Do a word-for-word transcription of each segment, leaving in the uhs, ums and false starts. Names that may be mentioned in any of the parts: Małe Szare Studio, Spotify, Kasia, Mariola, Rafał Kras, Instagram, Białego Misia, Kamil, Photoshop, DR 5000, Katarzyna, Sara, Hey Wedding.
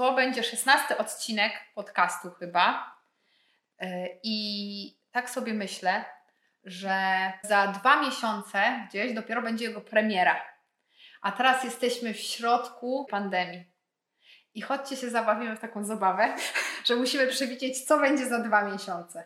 To będzie szesnasty odcinek podcastu chyba. I tak sobie myślę, że za dwa miesiące gdzieś dopiero będzie jego premiera. A teraz jesteśmy w środku pandemii. I chodźcie się zabawimy w taką zabawę, że musimy przewidzieć, co będzie za dwa miesiące.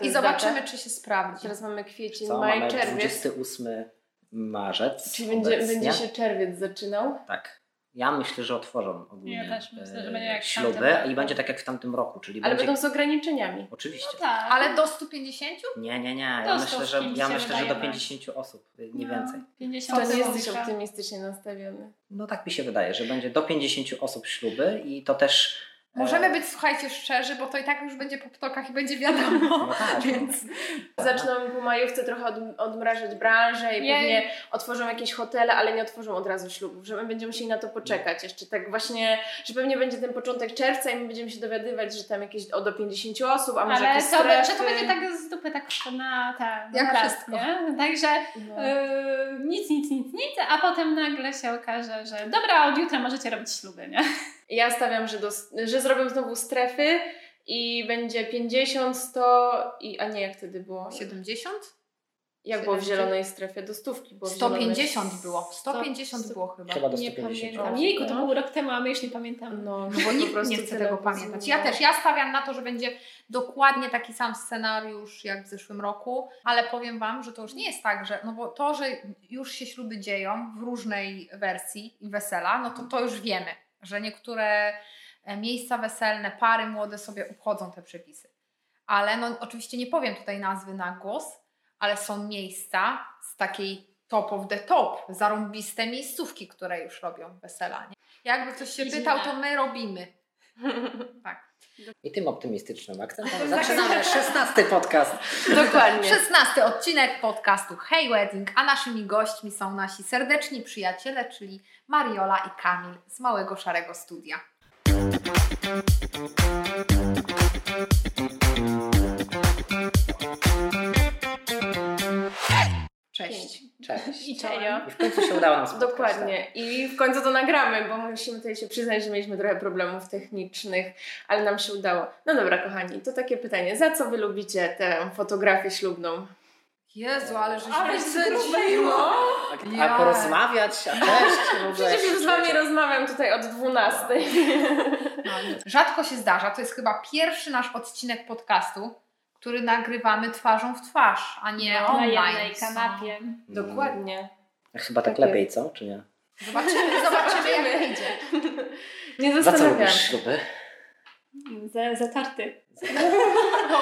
I zobaczymy, data? Czy się sprawdzi. Teraz mamy kwiecień, co? Maj, mamy czerwiec. dwudziesty ósmy marzec. Czyli będzie, będzie się czerwiec zaczynał? Tak. Ja myślę, że otworzą ogólnie ja też myślę, że będzie jak śluby i będzie tak jak w tamtym roku. Czyli ale będzie... będą z ograniczeniami. Oczywiście. No tak. Ale do stu pięćdziesięciu? Nie, nie, nie. Ja myślę, że, ja myślę, że do pięćdziesięciu osób, nie no, więcej. pięćdziesiąt to nie jesteś optymistycznie nastawiony. No tak mi się wydaje, że będzie do pięćdziesięciu osób śluby i to też... Możemy być, słuchajcie, szczerzy, bo to i tak już będzie po ptokach i będzie wiadomo, no tak, więc... No. Zaczną po majówce trochę od, odmrażać branżę i Jej. pewnie otworzą jakieś hotele, ale nie otworzą od razu ślubów, że my będziemy musieli na to poczekać jeszcze tak właśnie, że pewnie będzie ten początek czerwca i my będziemy się dowiadywać, że tam jakieś o do pięćdziesięciu osób, a może ale jakieś strefy. Ale to będzie tak z dupy, tak na tak, na tak wszystko. Nie? Także no. yy, nic, nic, nic, nic, a potem nagle się okaże, że dobra, od jutra możecie robić śluby, nie? Ja stawiam, że, do, że zrobię znowu strefy i będzie pięćdziesiąt, sto i... A nie, jak wtedy było? siedemdziesiąt? Jak siedemdziesiąt? Było w zielonej strefie? Do stówki było. sto pięćdziąt było. sto pięćdziesiąt było chyba. Chyba do stu pięćdziesięciu. Nie pamiętam. Jejku, to był rok temu, a my już nie pamiętamy. No, no bo nikt nie chce tego pamiętać. Ja też. Ja stawiam na to, że będzie dokładnie taki sam scenariusz jak w zeszłym roku, ale powiem Wam, że to już nie jest tak, że... No bo to, że już się śluby dzieją w różnej wersji i wesela, no to to już wiemy. Że niektóre miejsca weselne, pary młode sobie obchodzą te przepisy. Ale no oczywiście nie powiem tutaj nazwy na głos, ale są miejsca z takiej top of the top, zarąbiste miejscówki, które już robią wesela. Nie? Jakby ktoś się pytał, to my robimy. Tak. I tym optymistycznym akcentem zaczynamy szesnasty podcast. Dokładnie. szesnasty odcinek podcastu Hey Wedding, a naszymi gośćmi są nasi serdeczni przyjaciele, czyli Mariola i Kamil z Małego Szarego Studia. Cześć. Cześć. I cześć. I w końcu się udało nam dokładnie. I w końcu to nagramy, bo musimy tutaj się przyznać, że mieliśmy trochę problemów technicznych, ale nam się udało. No dobra, kochani, to takie pytanie. Za co Wy lubicie tę fotografię ślubną? Jezu, ale żeś ale zrobiło! A, a porozmawiać, a cześć. Przecież już z Wami rozmawiam tutaj od dwunastej. No. Rzadko się zdarza, to jest chyba pierwszy nasz odcinek podcastu, który nagrywamy twarzą w twarz, a nie no, online. Na jednej kanapie. Mm. Dokładnie. Chyba tak, tak lepiej, jest. Co? Czy nie? Zobaczymy, zobaczymy jak wyjdzie. Nie zastanawiam się. Za, zatarty.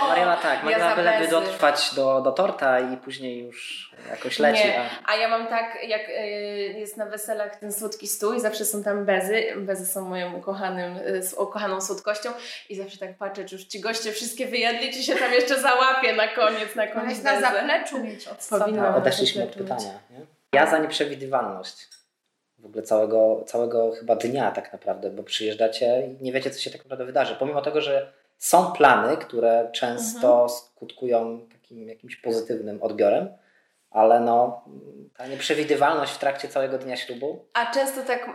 Mariola tak, Mariola ja by dotrwać do, do torta i później już jakoś leci. Nie. A... a ja mam tak, jak jest na weselach ten słodki stół i zawsze są tam bezy. Bezy są moją ukochanym, ukochaną słodkością i zawsze tak patrzę, czy już ci goście wszystkie wyjedli, czy się tam jeszcze załapie na koniec, na koniec bezę. Na zapleczu mieć od sobą. Odeszliśmy od pytania. Nie? Ja za nieprzewidywalność. W ogóle całego, całego chyba dnia tak naprawdę, bo przyjeżdżacie i nie wiecie, co się tak naprawdę wydarzy. Pomimo tego, że są plany, które często mhm. skutkują takim jakimś pozytywnym odbiorem, ale no ta nieprzewidywalność w trakcie całego dnia ślubu. A często tak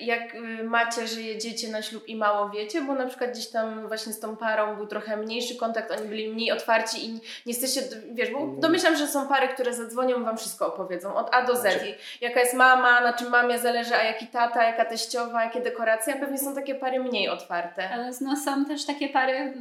jak macie, że jedziecie na ślub i mało wiecie, bo na przykład gdzieś tam właśnie z tą parą był trochę mniejszy kontakt, oni byli mniej otwarci i nie jesteście, wiesz, bo domyślam, że są pary, które zadzwonią, wam wszystko opowiedzą od A do Z. Znaczy... I jaka jest mama, na czym mamie zależy, a jaki tata, jaka teściowa, jakie dekoracje, a pewnie są takie pary mniej otwarte. Ale no, są też takie pary,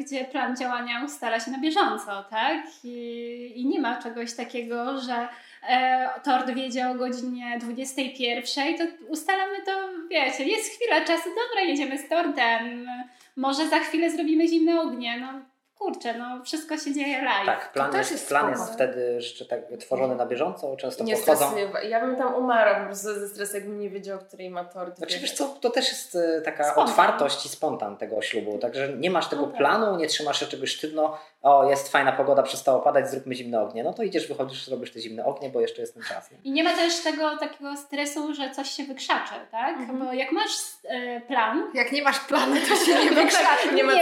gdzie plan działania ustala się na bieżąco, tak? I, i nie ma czegoś takiego, że e, tort wiedzie o godzinie dwudziestej pierwszej, to ustalamy to, wiecie, jest chwila czasu, dobra, jedziemy z tortem, może za chwilę zrobimy zimne ognie, no kurczę, no wszystko się dzieje live. Tak, plan, jest, jest, plan jest wtedy jeszcze tak tworzony na bieżąco, często nie pochodzą. Stresuję. Ja bym tam umarła po prostu ze stresu, jakbym nie wiedział, której ma tort. Znaczy wiesz co, to też jest taka spontan. Otwartość i spontan tego ślubu, także nie masz tego no planu, nie trzymasz się czegoś sztywno, o, jest fajna pogoda, przestało padać, zróbmy zimne ognie. No to idziesz, wychodzisz, robisz te zimne ognie, bo jeszcze jest ten czas. Nie? I nie ma też tego takiego stresu, że coś się wykrzaczy, tak? Mhm. Bo jak masz e, plan... Jak nie masz planu, to się nie wykrzaczy. Nie, nie, nie,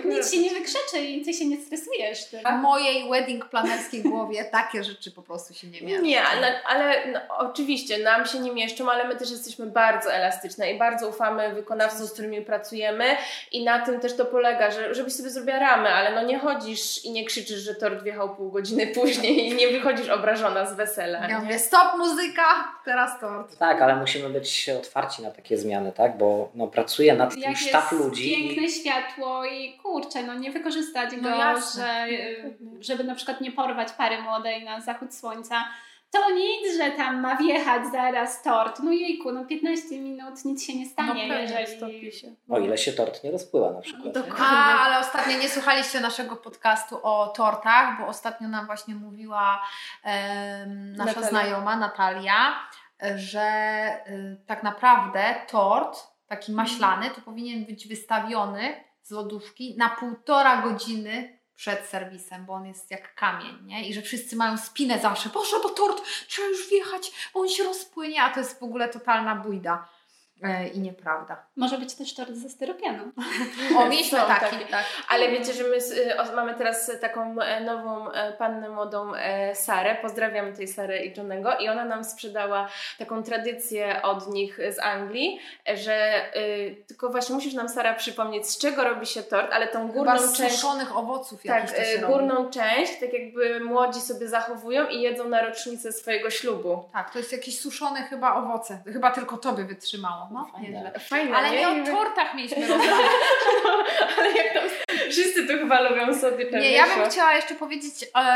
się nic się nie wykrzaczy i ty się nie stresujesz. W mojej wedding planerskiej głowie takie rzeczy po prostu się nie mieszczą. Nie, ale, ale no, oczywiście nam się nie mieszczą, ale my też jesteśmy bardzo elastyczne i bardzo ufamy wykonawcom, z którymi pracujemy i na tym też to polega, że żebyś sobie zrobiła ramę, ale no nie chodzisz i nie krzyczysz, że tort wjechał pół godziny później i nie wychodzisz obrażona z wesela. Ja mówię, stop muzyka, teraz tort. Tak, ale musimy być otwarci na takie zmiany, tak? Bo no, pracuje nad tym jak sztab ludzi. Jak jest piękne i... światło i kurczę, no nie wykorzystać no go, że, żeby na przykład nie porwać pary młodej na zachód słońca. To nic, że tam ma wjechać zaraz tort. No jejku, no piętnaście minut nic się nie stanie, no jeżeli... Się. O ile się tort nie rozpływa na przykład. Dokładnie. A, ale ostatnio nie słuchaliście naszego podcastu o tortach, bo ostatnio nam właśnie mówiła e, nasza Natalia. znajoma Natalia, że e, tak naprawdę tort taki maślany to powinien być wystawiony z lodówki na półtora godziny przed serwisem, bo on jest jak kamień, nie? I że wszyscy mają spinę zawsze, Boże, bo tort, trzeba już wjechać, bo on się rozpłynie, a to jest w ogóle totalna bujda yy, i nieprawda. Może być też tort ze styropianem. O, mieliśmy taki, tak. Ale wiecie, że my o, mamy teraz taką nową pannę młodą e, Sarę, pozdrawiamy tej Sarę i Johnego i ona nam sprzedała taką tradycję od nich z Anglii, że y, tylko właśnie musisz nam, Sara, przypomnieć, z czego robi się tort, ale tą górną z część... suszonych owoców jakichś tak, to się górną robi. Część, tak jakby młodzi sobie zachowują i jedzą na rocznicę swojego ślubu. Tak, to jest jakieś suszone chyba owoce. Chyba tylko to by wytrzymało. No, fajne. Fajne, ale nie, nie o tortach mieliśmy rozmawiać. Ale jak tam wszyscy tu chyba lubią sobie ten. Nie, ja bym chciała jeszcze powiedzieć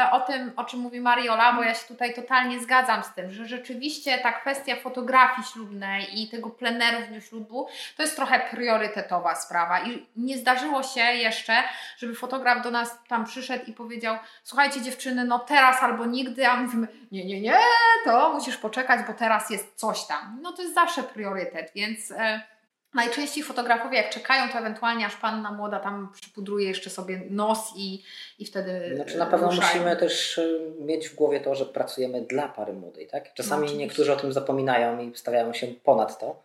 e, o tym, o czym mówi Mariola, bo ja się tutaj totalnie zgadzam z tym, że rzeczywiście ta kwestia fotografii ślubnej i tego pleneru w dniu ślubu to jest trochę priorytetowa sprawa i nie zdarzyło się jeszcze, żeby fotograf do nas tam przyszedł i powiedział, słuchajcie dziewczyny, no teraz albo nigdy, a mówimy, nie, nie, nie, to musisz poczekać, bo teraz jest coś tam. No to jest zawsze priorytet, więc... E, Najczęściej fotografowie jak czekają, to ewentualnie aż panna młoda tam przypudruje jeszcze sobie nos i, i wtedy Znaczy na pewno ruszają. Musimy też mieć w głowie to, że pracujemy dla pary młodej, tak? Czasami no, niektórzy o tym zapominają i stawiają się ponad to,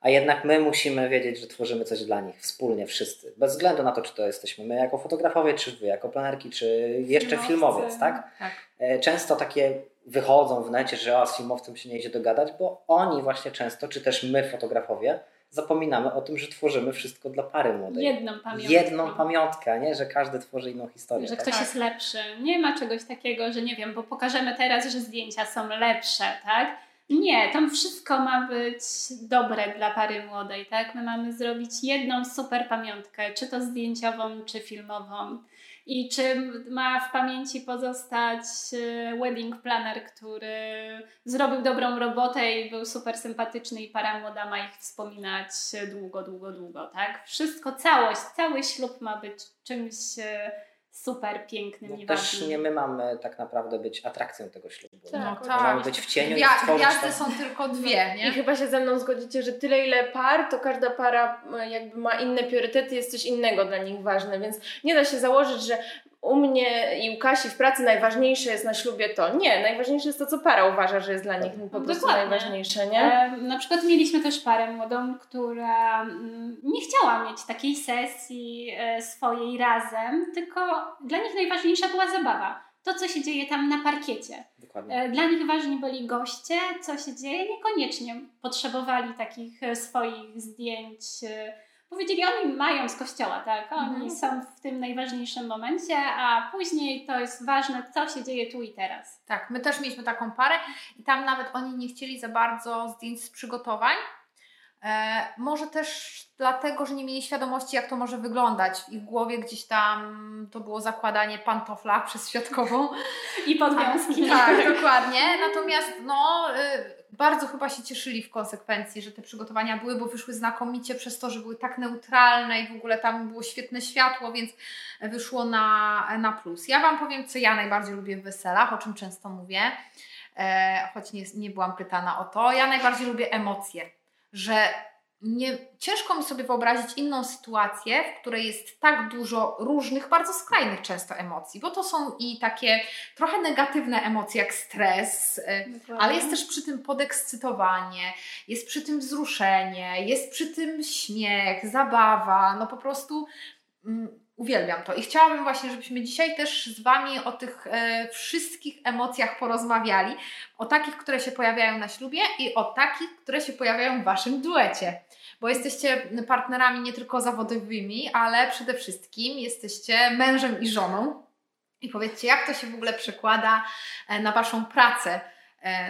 a jednak my musimy wiedzieć, że tworzymy coś dla nich, wspólnie wszyscy, bez względu na to, czy to jesteśmy my jako fotografowie, czy wy jako planerki, czy jeszcze filmowcy. filmowiec, tak? tak? Często takie wychodzą w necie, że o, z filmowcem się nie idzie dogadać, bo oni właśnie często, czy też my fotografowie, zapominamy o tym, że tworzymy wszystko dla pary młodej. Jedną pamiątkę. Jedną pamiątkę, nie? Że każdy tworzy inną historię. Że tak? ktoś jest lepszy. Nie ma czegoś takiego, że nie wiem, bo pokażemy teraz, że zdjęcia są lepsze, tak? Nie, tam wszystko ma być dobre dla pary młodej, tak? My mamy zrobić jedną super pamiątkę, czy to zdjęciową, czy filmową. I czy ma w pamięci pozostać wedding planner, który zrobił dobrą robotę i był super sympatyczny i para młoda ma ich wspominać długo, długo, długo, tak? Wszystko, całość, cały ślub ma być czymś super pięknym no i ważnym. Też nie my mamy tak naprawdę być atrakcją tego ślubu. Tak, no, tak. Mamy być w cieniu Gwia- i stworzyć. Gwiazdy są tylko dwie, nie? I chyba się ze mną zgodzicie, że tyle ile par, to każda para jakby ma inne priorytety, jest coś innego dla nich ważne, więc nie da się założyć, że u mnie i u Kasi w pracy najważniejsze jest na ślubie to. Nie, najważniejsze jest to, co para uważa, że jest dla nich po prostu Dokładnie. najważniejsze, nie? E, na przykład mieliśmy też parę młodą, która nie chciała mieć takiej sesji swojej razem, tylko dla nich najważniejsza była zabawa. To, co się dzieje tam na parkiecie. Dokładnie. Dla nich ważni byli goście, co się dzieje, niekoniecznie potrzebowali takich swoich zdjęć. Powiedzieli, oni mają z kościoła, tak? Oni mm-hmm. są w tym najważniejszym momencie, a później to jest ważne, co się dzieje tu i teraz. Tak, my też mieliśmy taką parę i tam nawet oni nie chcieli za bardzo zdjęć z przygotowań. E, może też dlatego, że nie mieli świadomości, jak to może wyglądać. W ich głowie gdzieś tam to było zakładanie pantofla przez świadkową. I podwiązki. Tak, tak, dokładnie. Natomiast no... Y- Bardzo chyba się cieszyli w konsekwencji, że te przygotowania były, bo wyszły znakomicie przez to, że były tak neutralne i w ogóle tam było świetne światło, więc wyszło na, na plus. Ja Wam powiem, co ja najbardziej lubię w weselach, o czym często mówię, e, choć nie, nie byłam pytana o to. Ja najbardziej lubię emocje, że nie, ciężko mi sobie wyobrazić inną sytuację, w której jest tak dużo różnych, bardzo skrajnych często emocji, bo to są i takie trochę negatywne emocje jak stres, dokładnie, ale jest też przy tym podekscytowanie, jest przy tym wzruszenie, jest przy tym śmiech, zabawa, no po prostu mm, uwielbiam to i chciałabym właśnie, żebyśmy dzisiaj też z Wami o tych e, wszystkich emocjach porozmawiali, o takich, które się pojawiają na ślubie i o takich, które się pojawiają w Waszym duecie, bo jesteście partnerami nie tylko zawodowymi, ale przede wszystkim jesteście mężem i żoną i powiedzcie, jak to się w ogóle przekłada e, na Waszą pracę.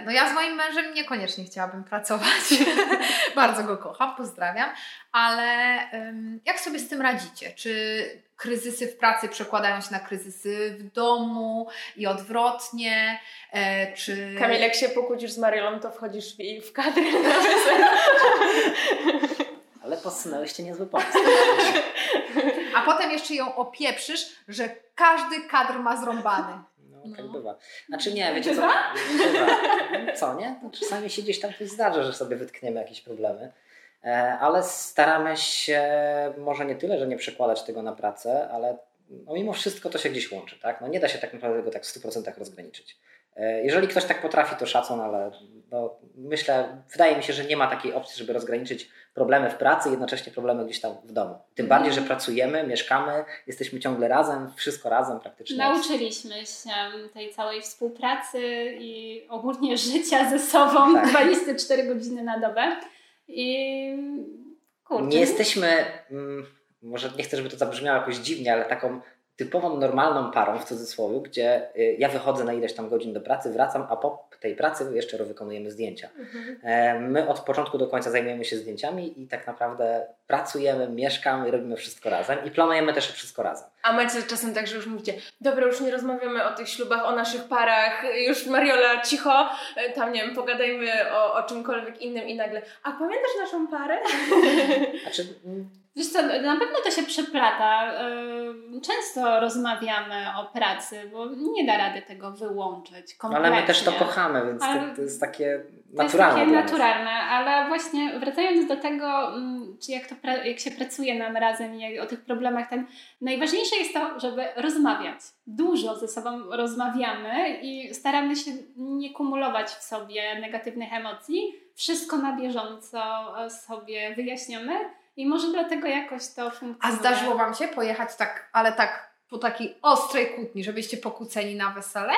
No ja z moim mężem niekoniecznie chciałabym pracować, bardzo go kocham, pozdrawiam, ale um, jak sobie z tym radzicie? Czy kryzysy w pracy przekładają się na kryzysy w domu i odwrotnie? E, czy... Kamil, jak się pokłócisz z Mariolą, to wchodzisz w jej w kadrę. Ale podsunęłyście niezły pomysł. A potem jeszcze ją opieprzysz, że każdy kadr ma zrąbany. No, tak bywa. Znaczy nie, wiecie co? Bywa? Co, nie? No, czasami się gdzieś tam coś zdarza, że sobie wytkniemy jakieś problemy, ale staramy się może nie tyle, że nie przekładać tego na pracę, ale no, mimo wszystko to się gdzieś łączy, tak? No, nie da się tak naprawdę tego tak w stu procentach rozgraniczyć. Jeżeli ktoś tak potrafi, to szacun, ale no, myślę, wydaje mi się, że nie ma takiej opcji, żeby rozgraniczyć problemy w pracy i jednocześnie problemy gdzieś tam w domu. Tym bardziej, że pracujemy, mieszkamy, jesteśmy ciągle razem, wszystko razem praktycznie. Nauczyliśmy się tej całej współpracy i ogólnie życia ze sobą, tak. dwadzieścia cztery godziny na dobę i kurczę. Nie jesteśmy, mm, może nie chcę, żeby to zabrzmiało jakoś dziwnie, ale taką typową, normalną parą, w cudzysłowie, gdzie ja wychodzę na ileś tam godzin do pracy, wracam, a po tej pracy jeszcze wykonujemy zdjęcia. Mhm. My od początku do końca zajmujemy się zdjęciami i tak naprawdę pracujemy, mieszkamy, robimy wszystko razem i planujemy też wszystko razem. A macie czasem tak, że już mówicie, dobra, już nie rozmawiamy o tych ślubach, o naszych parach, już Mariola, cicho, tam nie wiem, pogadajmy o, o czymkolwiek innym i nagle, a pamiętasz naszą parę? Znaczy... Wiesz co, na pewno to się przeplata. Często rozmawiamy o pracy, bo nie da rady tego wyłączyć kompletnie. Ale my też to kochamy, więc to, to jest takie naturalne. To jest takie naturalne, ale właśnie wracając do tego, czy jak, to, jak się pracuje nam razem i o tych problemach, ten, najważniejsze jest to, żeby rozmawiać. Dużo ze sobą rozmawiamy i staramy się nie kumulować w sobie negatywnych emocji. Wszystko na bieżąco sobie wyjaśniamy. I może dlatego jakoś to funkcjonuje. A zdarzyło Wam się pojechać tak, ale tak po takiej ostrej kłótni, żebyście pokłóceni na wesele?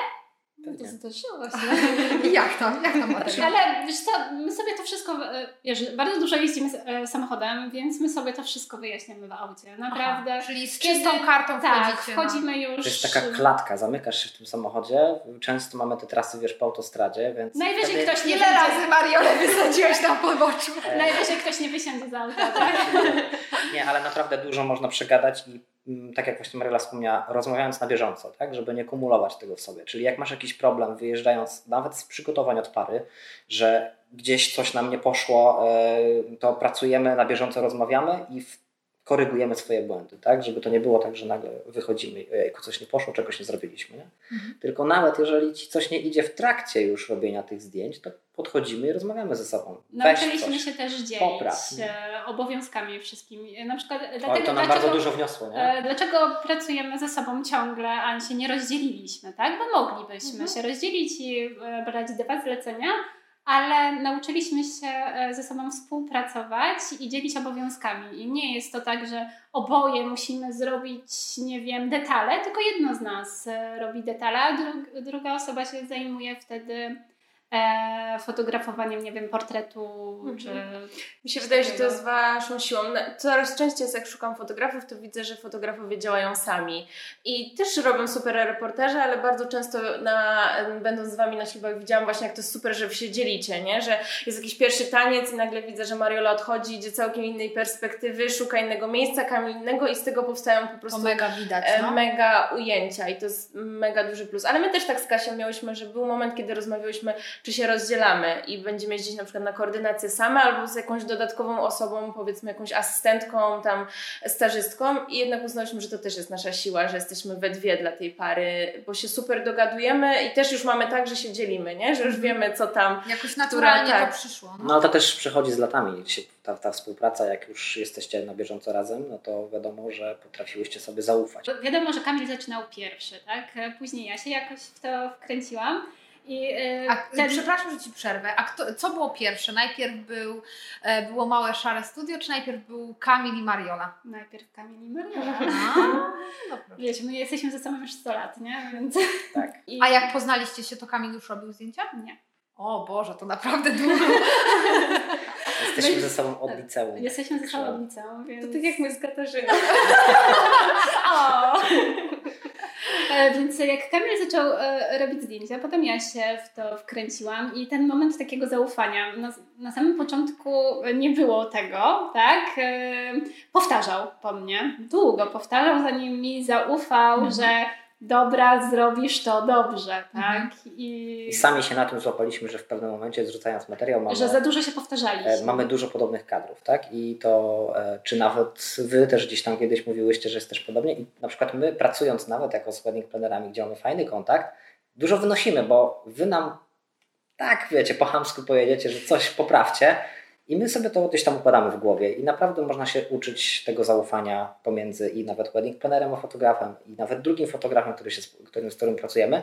No to zdarzyło się. Jak to? Jak to ma być? Ale wiesz co, my sobie to wszystko, wiesz, bardzo dużo jeździmy samochodem, więc my sobie to wszystko wyjaśniamy w aucie. Naprawdę. Aha, czyli z czystą kiedy, kartą wchodzicie. Tak, wchodzimy już. To jest taka klatka, zamykasz się w tym samochodzie. Często mamy te trasy, wiesz, po autostradzie, więc... Najwyżej wtedy... ktoś nie Ile wysiądzie... razy, Mariolę, wysadziłeś tam po boczu? E... Najwyżej ktoś nie wysiądzie z auta, tak? Nie, ale naprawdę dużo można przegadać i tak jak właśnie Mariola wspomniała, rozmawiając na bieżąco, tak, żeby nie kumulować tego w sobie. Czyli jak masz jakiś problem, wyjeżdżając nawet z przygotowań od pary, że gdzieś coś nam nie poszło, to pracujemy, na bieżąco rozmawiamy i korygujemy swoje błędy, tak, żeby to nie było tak, że nagle wychodzimy, ejku, coś nie poszło, czegoś nie zrobiliśmy. Nie? Mhm. Tylko nawet jeżeli ci coś nie idzie w trakcie już robienia tych zdjęć, to podchodzimy i rozmawiamy ze sobą. Nauczyliśmy się też dzielić Popraw, obowiązkami wszystkimi. Na przykład dlatego, ale to nam dlaczego, bardzo dużo wniosło, nie? Dlaczego pracujemy ze sobą ciągle, a się nie rozdzieliliśmy, tak? Bo moglibyśmy mhm. się rozdzielić i brać dwa zlecenia, ale nauczyliśmy się ze sobą współpracować i dzielić obowiązkami. I nie jest to tak, że oboje musimy zrobić, nie wiem, detale, tylko jedno z nas robi detale, a dru- druga osoba się zajmuje wtedy E, fotografowaniem, nie wiem, portretu mhm. czy... Mi się wydaje, że to jest waszą siłą. Coraz częściej jak szukam fotografów, to widzę, że fotografowie działają sami i też robią super reportaże, ale bardzo często na, będąc z wami na ślubach widziałam właśnie, jak to jest super, że wy się dzielicie, nie? Że jest jakiś pierwszy taniec i nagle widzę, że Mariola odchodzi, idzie całkiem innej perspektywy, szuka innego miejsca, Kamil innego i z tego powstają po prostu mega, widać, no? mega ujęcia i to jest mega duży plus. Ale my też tak z Kasią miałyśmy, że był moment, kiedy rozmawiałyśmy czy się rozdzielamy i będziemy jeździć na przykład na koordynację same albo z jakąś dodatkową osobą, powiedzmy jakąś asystentką, tam stażystką i jednak uznałyśmy, że to też jest nasza siła, że jesteśmy we dwie dla tej pary, bo się super dogadujemy i też już mamy tak, że się dzielimy, nie? Że już wiemy co tam. Jakoś naturalnie która, tak. to przyszło. No. no to też przychodzi z latami, ta, ta współpraca, jak już jesteście na bieżąco razem, no to wiadomo, że potrafiłyście sobie zaufać. Wiadomo, że Kamil zaczynał pierwszy, tak? Później ja się jakoś w to wkręciłam. I, yy, A, ten... Przepraszam, że Ci przerwę. A kto, co było pierwsze? Najpierw był, e, było Małe Szare Studio, czy najpierw był Kamil i Mariola? Najpierw Kamil i Mariola. No, wiesz, my jesteśmy ze sobą już sto lat, nie? Więc... Tak. I... A jak poznaliście się, to Kamil już robił zdjęcia? Nie. O Boże, to naprawdę długo. Jesteśmy ze sobą od liceum. Jesteśmy ze sobą od liceum, więc... To tak jak my z Katarzyną. O! Więc jak Kamil zaczął robić zdjęcia, potem ja się w to wkręciłam i ten moment takiego zaufania. Na, na samym początku nie było tego, tak? Powtarzał po mnie. Długo powtarzał, zanim mi zaufał, mhm. że... Dobra, zrobisz to dobrze, tak? Mhm. I... I sami się na tym złapaliśmy, że w pewnym momencie zrzucając materiał mamy... Że za dużo się powtarzaliśmy. E, mamy dużo podobnych kadrów, tak? I to, e, czy nawet Wy też gdzieś tam kiedyś mówiłyście, że jest też podobnie i na przykład my pracując nawet jako z wedding planerami, gdzie mamy fajny kontakt, dużo wynosimy, bo Wy nam tak, wiecie, po chamsku pojedziecie, że coś poprawcie i my sobie to gdzieś tam układamy w głowie i naprawdę można się uczyć tego zaufania pomiędzy i nawet wedding planerem a fotografem i nawet drugim fotografem, który się, którym, z którym pracujemy,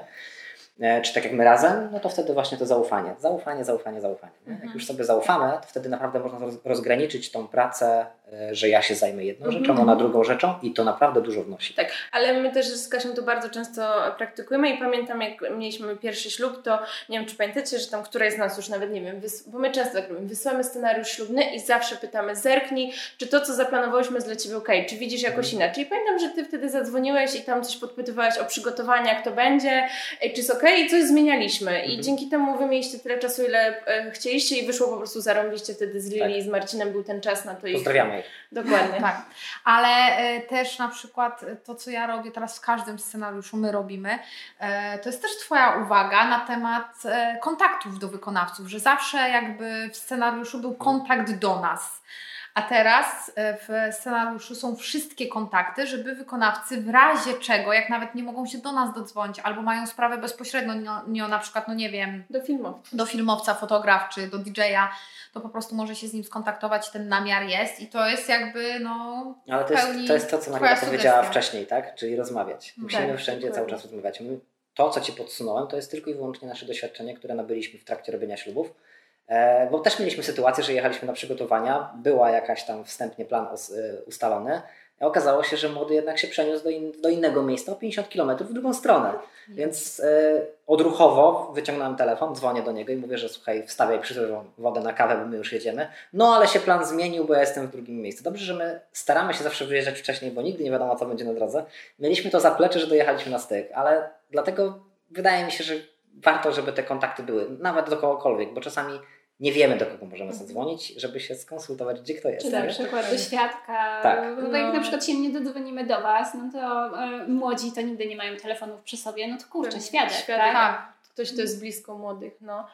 e, czy tak jak my razem, no to wtedy właśnie to zaufanie, zaufanie, zaufanie, zaufanie. Mhm. Jak już sobie zaufamy, to wtedy naprawdę można roz, rozgraniczyć tą pracę, e, że ja się zajmę jedną mhm. rzeczą, ona drugą rzeczą i to naprawdę dużo wnosi. Tak, ale my też z Kasią to bardzo często praktykujemy i pamiętam jak mieliśmy pierwszy ślub, to nie wiem czy pamiętacie, że tam któraś z nas już nawet nie wiem, wys- bo my często tak robimy, wysyłamy scenariusz ślubny i zawsze pytamy, zerknij, czy to co zaplanowałyśmy jest dla Ciebie okej, okay? Czy widzisz jakoś mhm. inaczej. Pamiętam, że Ty wtedy zadzwoniłeś i tam coś podpytywałaś o przygotowaniach, jak to będzie, e, czy jest okej, i coś zmienialiśmy i mhm. dzięki temu wy mieliście tyle czasu, ile e, chcieliście i wyszło po prostu, zarąbiliście wtedy z Lili i tak. z Marcinem, był ten czas na to i... Pozdrawiamy ich. Dokładnie. Tak. Ale e, też na przykład to, co ja robię teraz w każdym scenariuszu, my robimy, e, to jest też Twoja uwaga na temat e, kontaktów do wykonawców, że zawsze jakby w scenariuszu był kontakt do nas. A teraz w scenariuszu są wszystkie kontakty, żeby wykonawcy w razie czego, jak nawet nie mogą się do nas dodzwonić, albo mają sprawę bezpośrednio, no, no, na przykład, no nie wiem, do filmowca, do filmowca, fotograf czy do didżeja, to po prostu może się z nim skontaktować, ten namiar jest i to jest jakby, no... Ale to jest to, jest to co Maria powiedziała wcześniej, tak? Czyli rozmawiać. Musimy tak, wszędzie tak. cały czas rozmawiać. To, co Ci podsunąłem, to jest tylko i wyłącznie nasze doświadczenie, które nabyliśmy w trakcie robienia ślubów. Bo też mieliśmy sytuację, że jechaliśmy na przygotowania, była jakaś tam wstępnie plan ustalony, a okazało się, że młody jednak się przeniósł do, in, do innego miejsca o pięćdziesiąt kilometrów w drugą stronę, więc y, odruchowo wyciągnąłem telefon, dzwonię do niego i mówię, że słuchaj, wstawiaj przyzwoitą wodę na kawę, bo my już jedziemy, no ale się plan zmienił, bo ja jestem w drugim miejscu. Dobrze, że my staramy się zawsze wyjeżdżać wcześniej, bo nigdy nie wiadomo co będzie na drodze. Mieliśmy to zaplecze, że dojechaliśmy na styk, ale dlatego wydaje mi się, że warto, żeby te kontakty były, nawet do kogokolwiek, bo czasami nie wiemy, do kogo możemy zadzwonić, żeby się skonsultować, gdzie kto jest. Czy na przykład do świadka. Tak. No, no. Jak na przykład się nie dodzwonimy do Was, no to y, młodzi to nigdy nie mają telefonów przy sobie, no to kurczę, świadek, świadek, tak? tak? Ktoś, kto jest blisko młodych, no.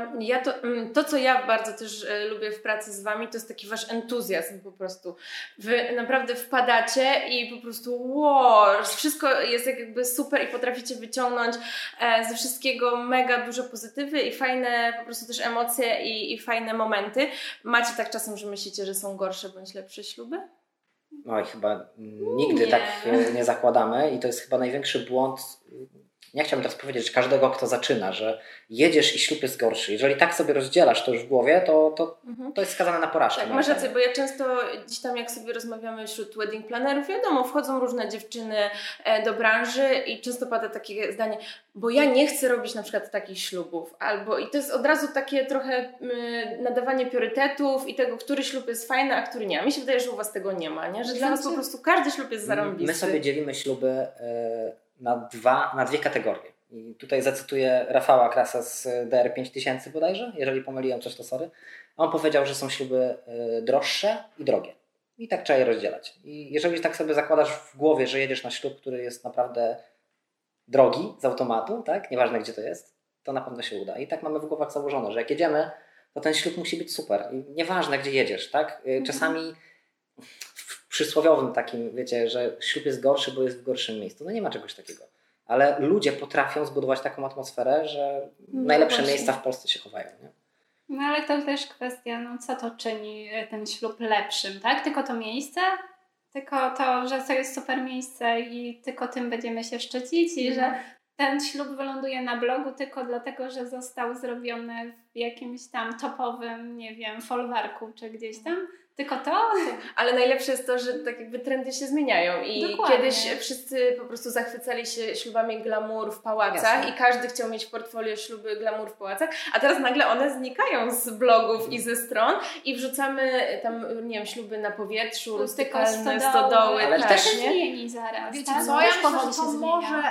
Um, ja to, um, to, co ja bardzo też e, lubię w pracy z Wami, to jest taki Wasz entuzjazm po prostu. Wy naprawdę wpadacie i po prostu wow, wszystko jest jakby super i potraficie wyciągnąć e, ze wszystkiego mega dużo pozytywy i fajne po prostu też emocje i, i fajne momenty. Macie tak czasem, że myślicie, że są gorsze bądź lepsze śluby? No i chyba nigdy nie. tak nie zakładamy i to jest chyba największy błąd. Ja chciałbym teraz powiedzieć, że każdego, kto zaczyna, że jedziesz i ślub jest gorszy. Jeżeli tak sobie rozdzielasz to już w głowie, to, to, mhm. to jest skazane na porażkę. Tak, masz rację, bo ja często gdzieś tam, jak sobie rozmawiamy wśród wedding planerów, wiadomo, wchodzą różne dziewczyny do branży i często pada takie zdanie, bo ja nie chcę robić na przykład takich ślubów. Albo i to jest od razu takie trochę nadawanie priorytetów i tego, który ślub jest fajny, a który nie. A mi się wydaje, że u Was tego nie ma, nie? Że dla nas po prostu każdy ślub jest zarąbisty. My sobie dzielimy śluby... Yy... Na, dwa, na dwie kategorie. I tutaj zacytuję Rafała Krasa z D R pięć tysięcy bodajże, jeżeli pomyliłem coś, to sorry. On powiedział, że są śluby droższe i drogie. I tak trzeba je rozdzielać. I jeżeli tak sobie zakładasz w głowie, że jedziesz na ślub, który jest naprawdę drogi z automatu, tak, nieważne gdzie to jest, to na pewno się uda. I tak mamy w głowach założone, że jak jedziemy, to ten ślub musi być super. I nieważne, gdzie jedziesz, tak? Czasami w przysłowiowym takim, wiecie, że ślub jest gorszy, bo jest w gorszym miejscu. No nie ma czegoś takiego. Ale ludzie potrafią zbudować taką atmosferę, że no najlepsze właśnie. Miejsca w Polsce się chowają, nie? No ale to też kwestia, no co to czyni ten ślub lepszym, tak? Tylko to miejsce? Tylko to, że to jest super miejsce i tylko tym będziemy się szczycić i mhm. że ten ślub wyląduje na blogu tylko dlatego, że został zrobiony w jakimś tam topowym, nie wiem, folwarku czy gdzieś tam. Tylko to? Ale najlepsze jest to, że tak jakby trendy się zmieniają i dokładnie. Kiedyś wszyscy po prostu zachwycali się ślubami glamour w pałacach. Jasne. I każdy chciał mieć w portfolio śluby glamour w pałacach, a teraz nagle one znikają z blogów i ze stron i wrzucamy tam, nie wiem, śluby na powietrzu, rustykalne, stodoły. Ale tak, też się zmieni zaraz. Wiecie tak? co, ja myślę, że to może,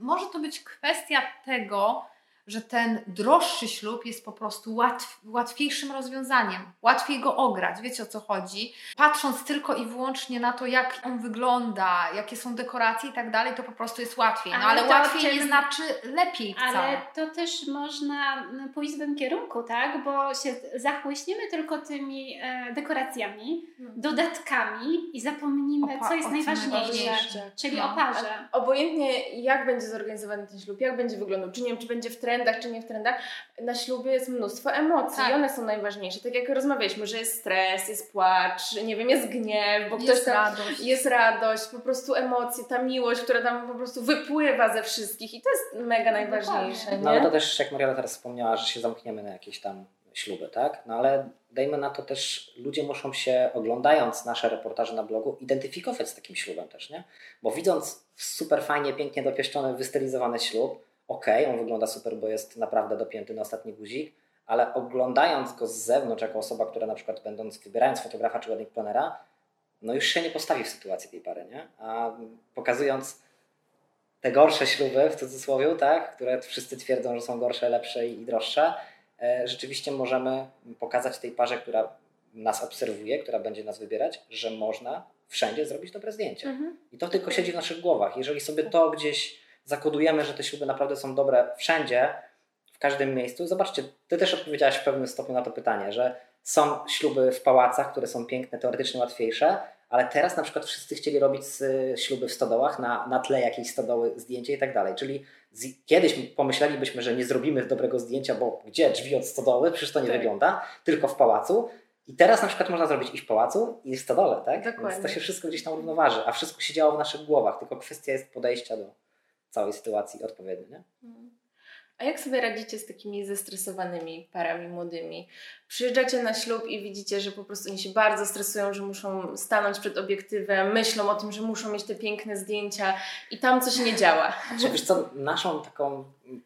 może to być kwestia tego, że ten droższy ślub jest po prostu łatw, łatwiejszym rozwiązaniem. Łatwiej go ograć, wiecie o co chodzi. Patrząc tylko i wyłącznie na to, jak on wygląda, jakie są dekoracje i tak dalej, to po prostu jest łatwiej. No, ale, ale łatwiej czym... nie znaczy lepiej wcale. Ale to też można pójść w tym kierunku, tak? Bo się zachłyśniemy tylko tymi e, dekoracjami, hmm. dodatkami i zapomnimy, Opa- co jest najważniejsze, czyli no. o parze. Obojętnie jak będzie zorganizowany ten ślub, jak będzie wyglądał, czy nie wiem, czy będzie w trend trendach, czy nie w trendach, na ślubie jest mnóstwo emocji tak. i one są najważniejsze. Tak jak rozmawialiśmy, że jest stres, jest płacz, nie wiem, jest gniew, bo jest ktoś tam... Radość. Jest radość, po prostu emocje, ta miłość, która tam po prostu wypływa ze wszystkich i to jest mega no najważniejsze. Nie? No ale to też, jak Mariola teraz wspomniała, że się zamkniemy na jakieś tam śluby, tak? No ale dajmy na to też, ludzie muszą się, oglądając nasze reportaże na blogu, identyfikować z takim ślubem też, nie? Bo widząc super fajnie, pięknie dopieszczony, wystylizowany ślub, okej, okay, on wygląda super, bo jest naprawdę dopięty na ostatni guzik, ale oglądając go z zewnątrz jako osoba, która na przykład będąc, wybierając fotografa czy wedding plannera, no już się nie postawi w sytuacji tej pary, nie? A pokazując te gorsze śluby, w cudzysłowie, tak, które wszyscy twierdzą, że są gorsze, lepsze i droższe, e, rzeczywiście możemy pokazać tej parze, która nas obserwuje, która będzie nas wybierać, że można wszędzie zrobić dobre zdjęcie. Mhm. I to tylko siedzi w naszych głowach. Jeżeli sobie to gdzieś zakodujemy, że te śluby naprawdę są dobre wszędzie, w każdym miejscu. Zobaczcie, ty też odpowiedziałaś w pewnym stopniu na to pytanie, że są śluby w pałacach, które są piękne, teoretycznie łatwiejsze, ale teraz na przykład wszyscy chcieli robić śluby w stodołach, na, na tle jakiejś stodoły zdjęcie i tak dalej. Czyli z, kiedyś pomyślelibyśmy, że nie zrobimy dobrego zdjęcia, bo gdzie drzwi od stodoły, przecież to nie tak. wygląda, tylko w pałacu. I teraz na przykład można zrobić i w pałacu, i w stodole, tak? Dokładnie. Więc to się wszystko gdzieś tam równoważy, a wszystko się działo w naszych głowach, tylko kwestia jest podejścia do całej sytuacji odpowiednio, nie? A jak sobie radzicie z takimi zestresowanymi parami młodymi? Przyjeżdżacie na ślub i widzicie, że po prostu oni się bardzo stresują, że muszą stanąć przed obiektywem, myślą o tym, że muszą mieć te piękne zdjęcia i tam coś nie działa. Znaczy, wiesz co, naszą taką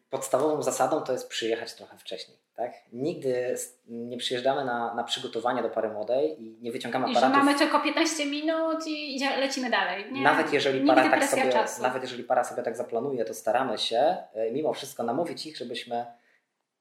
podstawową zasadą to jest przyjechać trochę wcześniej, tak? Nigdy nie przyjeżdżamy na, na przygotowanie do pary młodej i nie wyciągamy aparatów. I że mamy tylko piętnaście minut i lecimy dalej. Nie, nawet, jeżeli para tak sobie, nawet jeżeli para sobie tak zaplanuje, to staramy się mimo wszystko namówić ich, żebyśmy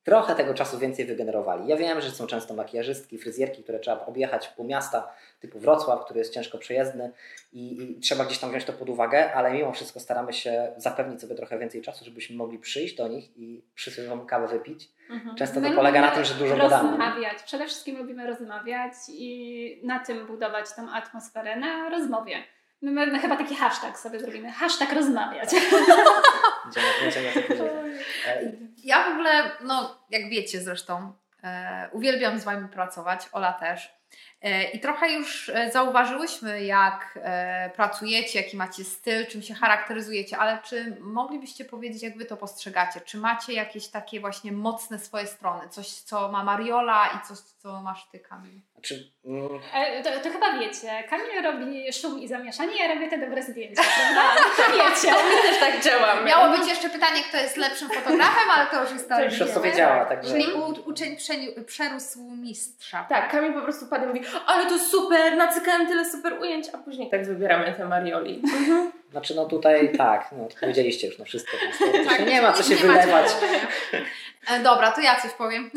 trochę tego czasu więcej wygenerowali. Ja wiem, że są często makijażystki, fryzjerki, które trzeba objechać pół miasta, typu Wrocław, który jest ciężko przejezdny i, i trzeba gdzieś tam wziąć to pod uwagę, ale mimo wszystko staramy się zapewnić sobie trochę więcej czasu, żebyśmy mogli przyjść do nich i przysłowiową kawę wypić. Mhm. Często My to polega na tym, że dużo gadamy. Rozmawiać. Przede wszystkim lubimy rozmawiać i na tym budować tą atmosferę, na rozmowie. My, my, my chyba taki hashtag sobie zrobimy. Hashtag rozmawiać. Ja w ogóle, no jak wiecie zresztą, e, uwielbiam z Wami pracować, Ola też. E, I trochę już zauważyłyśmy, jak e, pracujecie, jaki macie styl, czym się charakteryzujecie, ale czy moglibyście powiedzieć, jak Wy to postrzegacie? Czy macie jakieś takie właśnie mocne swoje strony? Coś, co ma Mariola i coś, co masz Ty, Kamil? Czy... To, to chyba wiecie, Kamil robi szum i zamieszanie, ja robię te dobre zdjęcia, prawda? To wiecie. My też tak działamy. Miało być jeszcze pytanie, kto jest lepszym fotografem, ale to już jest to. Już sobie działa. Tak, czyli u, uczeń przerósł mistrza. Tak, Kamil po prostu pada i mówi, ale to super, nacykałem tyle super ujęć, a później tak wybieramy te Marioli. Mhm. Znaczy no tutaj tak, no powiedzieliście już na wszystko, więc tak, nie ma co się wylewać. Dobra, to ja coś powiem.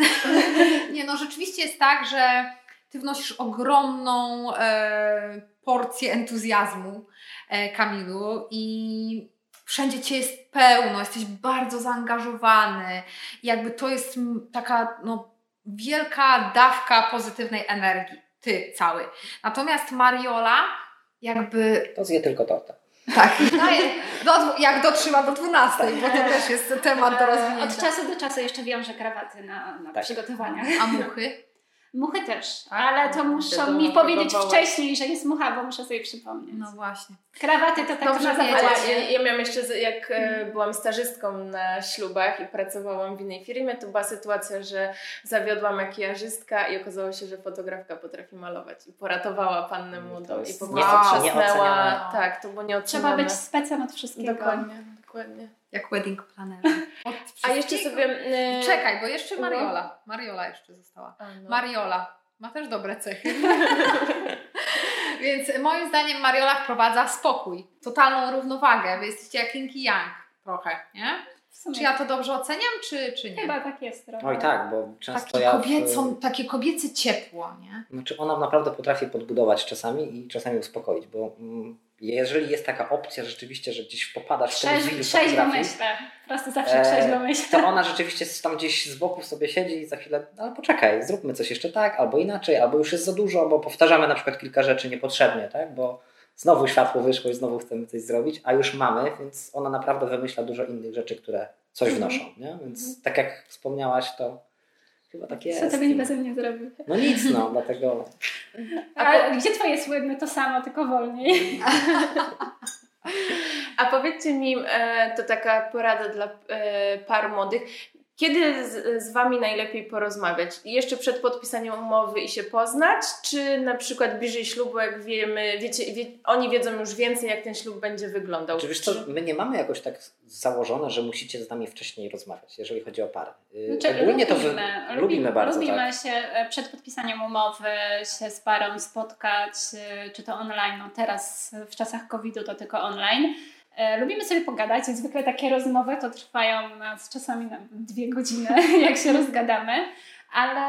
Nie no, rzeczywiście jest tak, że Ty wnosisz ogromną e, porcję entuzjazmu, e, Kamilu, i wszędzie Cię jest pełno, jesteś bardzo zaangażowany. Jakby to jest taka no, wielka dawka pozytywnej energii, Ty cały. Natomiast Mariola jakby... To zje tylko torta. Tak, do, jak dotrzyma do dwunastej, bo to też jest temat do rozwinięcia. Od czasu do czasu jeszcze wiążę krawaty na, na tak. przygotowaniach. A muchy? Muchy też, ale to muszą mi powiedzieć wcześniej, że jest mucha, bo muszę sobie przypomnieć. No właśnie. Krawaty to tak dobrze wiedzieć. Ja, ja miałam jeszcze, jak hmm. byłam stażystką na ślubach i pracowałam w innej firmie, to była sytuacja, że zawiodła makijażystka i okazało się, że fotografka potrafi malować i poratowała pannę młodą i po prostu trzasnęła. Tak, to było nieocenione. Trzeba być specem od wszystkiego. Dokładnie, dokładnie. Jak wedding planner. A jeszcze sobie... Czekaj, bo jeszcze Mariola. Mariola jeszcze została. No. Mariola ma też dobre cechy. Więc moim zdaniem Mariola wprowadza spokój, totalną równowagę. Wy jesteście jak Yin i Yang trochę, nie? Czy ja to dobrze oceniam, czy, czy nie? Chyba tak jest trochę. Oj tak, bo często takie ja... Kobiecą, w... Takie kobiece ciepło, nie? Znaczy ona naprawdę potrafi podbudować czasami i czasami uspokoić, bo... Mm, jeżeli jest taka opcja rzeczywiście, że gdzieś popadasz w ten wilk, trzeźwo myślę, po prostu zawsze trzeźwo myślę. To ona rzeczywiście tam gdzieś z boku sobie siedzi i za chwilę, ale poczekaj, zróbmy coś jeszcze tak, albo inaczej, albo już jest za dużo, albo powtarzamy na przykład kilka rzeczy niepotrzebnie, tak? Bo znowu światło wyszło i znowu chcemy coś zrobić, a już mamy, więc ona naprawdę wymyśla dużo innych rzeczy, które coś wnoszą, nie? Więc tak jak wspomniałaś, to... Chyba tak jest. Co tobie nie bezem nie zrobił. No nic, no, dlatego... A, A po... gdzie twoje słynne to samo, tylko wolniej. A powiedzcie mi, to taka porada dla par młodych, kiedy z, z wami najlepiej porozmawiać? Jeszcze przed podpisaniem umowy i się poznać? Czy na przykład bliżej ślubu, jak wiemy, wiecie, wie, oni wiedzą już więcej, jak ten ślub będzie wyglądał? Czy wiesz co, my nie mamy jakoś tak założone, że musicie z nami wcześniej rozmawiać, jeżeli chodzi o pary. Znaczy, ogólnie lubimy, to wy, lubimy bardzo. Lubimy tak. się przed podpisaniem umowy, się z parą spotkać, czy to online, no teraz w czasach kowida to tylko online. Lubimy sobie pogadać, zwykle takie rozmowy to trwają nas czasami dwie godziny, jak się rozgadamy, ale,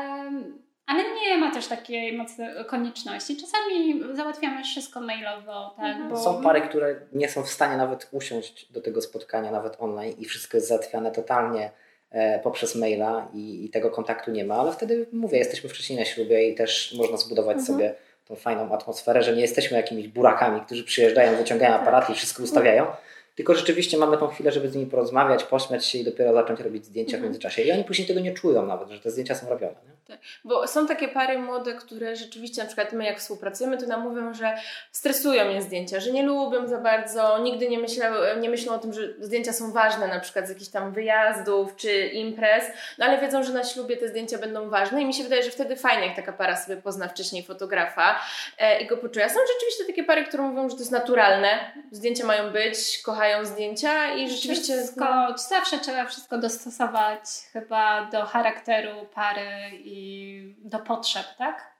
ale nie ma też takiej mocnej konieczności. Czasami załatwiamy wszystko mailowo. Tak, bo... Są pary, które nie są w stanie nawet usiąść do tego spotkania, nawet online i wszystko jest załatwiane totalnie poprzez maila i, i tego kontaktu nie ma, ale wtedy mówię, jesteśmy wcześniej na ślubie i też można zbudować mhm. sobie tą fajną atmosferę, że nie jesteśmy jakimiś burakami, którzy przyjeżdżają, wyciągają aparaty i wszystko ustawiają, tylko rzeczywiście mamy tą chwilę, żeby z nimi porozmawiać, pośmiać się i dopiero zacząć robić zdjęcia w międzyczasie. I oni później tego nie czują nawet, że te zdjęcia są robione. Nie? Tak, bo są takie pary młode, które rzeczywiście, na przykład my jak współpracujemy, to nam mówią, że stresują je zdjęcia, że nie lubią za bardzo, nigdy nie myślą, nie myślą o tym, że zdjęcia są ważne, na przykład z jakichś tam wyjazdów czy imprez, no ale wiedzą, że na ślubie te zdjęcia będą ważne i mi się wydaje, że wtedy fajnie, jak taka para sobie pozna wcześniej fotografa e, i go poczuje. A są rzeczywiście takie pary, które mówią, że to jest naturalne, zdjęcia mają być, kochają zdjęcia i rzeczywiście... Wszystko, no... Zawsze trzeba wszystko dostosować chyba do charakteru pary i i do potrzeb, tak?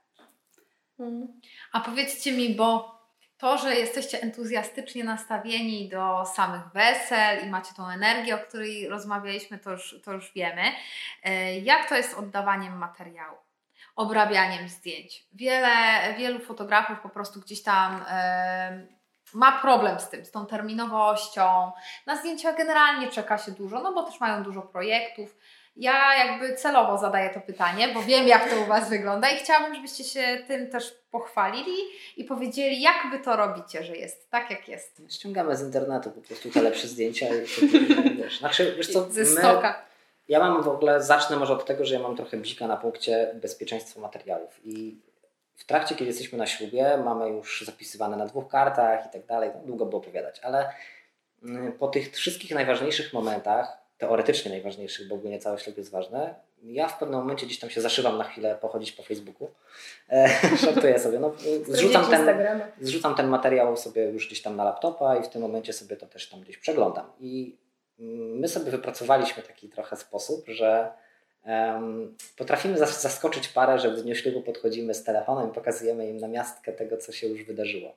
A powiedzcie mi, bo to, że jesteście entuzjastycznie nastawieni do samych wesel i macie tą energię, o której rozmawialiśmy, to już, to już wiemy. Jak to jest z oddawaniem materiału? Obrabianiem zdjęć? Wiele, wielu fotografów po prostu gdzieś tam... Yy, ma problem z tym, z tą terminowością. Na zdjęcia generalnie czeka się dużo, no bo też mają dużo projektów. Ja jakby celowo zadaję to pytanie, bo wiem, jak to u Was wygląda i chciałabym, żebyście się tym też pochwalili i powiedzieli, jak Wy to robicie, że jest tak, jak jest. Ściągamy z internetu po prostu te lepsze zdjęcia. I wiesz, znaczy, wiesz co, ze stoka. My, ja mam w ogóle, zacznę może od tego, że ja mam trochę bzika na punkcie bezpieczeństwa materiałów i w trakcie, kiedy jesteśmy na ślubie, mamy już zapisywane na dwóch kartach i tak dalej, długo było opowiadać, ale po tych wszystkich najważniejszych momentach, teoretycznie najważniejszych, bo ogólnie cały ślub jest ważny, ja w pewnym momencie gdzieś tam się zaszywam na chwilę pochodzić po Facebooku, żartuję sobie, no, zrzucam, ten, zrzucam ten materiał sobie już gdzieś tam na laptopa i w tym momencie sobie to też tam gdzieś przeglądam. I my sobie wypracowaliśmy taki trochę sposób, że potrafimy zaskoczyć parę, że w dniu ślubu podchodzimy z telefonem i pokazujemy im namiastkę tego, co się już wydarzyło.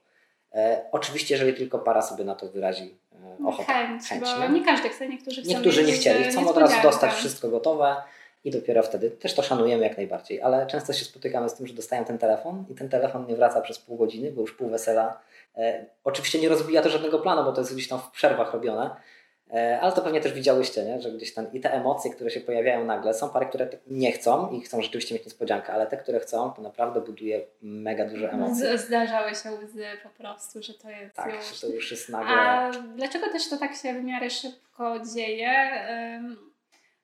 E, oczywiście, jeżeli tylko para sobie na to wyrazi e, ochotę. Chęć, chęć, bo nie każdy chce, niektórzy chcą. Niektórzy nie chcieli, chcą od razu dostać wszystko gotowe i dopiero wtedy też to szanujemy jak najbardziej, ale często się spotykamy z tym, że dostają ten telefon i ten telefon nie wraca przez pół godziny, bo już pół wesela E, oczywiście nie rozbija to żadnego planu, bo to jest gdzieś tam w przerwach robione, e, ale to pewnie też widziałyście, nie? Że gdzieś tam i te emocje, które się pojawiają nagle, są pary, które nie chcą i chcą rzeczywiście mieć niespodziankę, ale te, które chcą, to naprawdę buduje mega dużo emocji. Zdarzały się łzy po prostu, że to jest tak, już... że to już jest nagle. A dlaczego też to tak się w miarę szybko dzieje? Ym...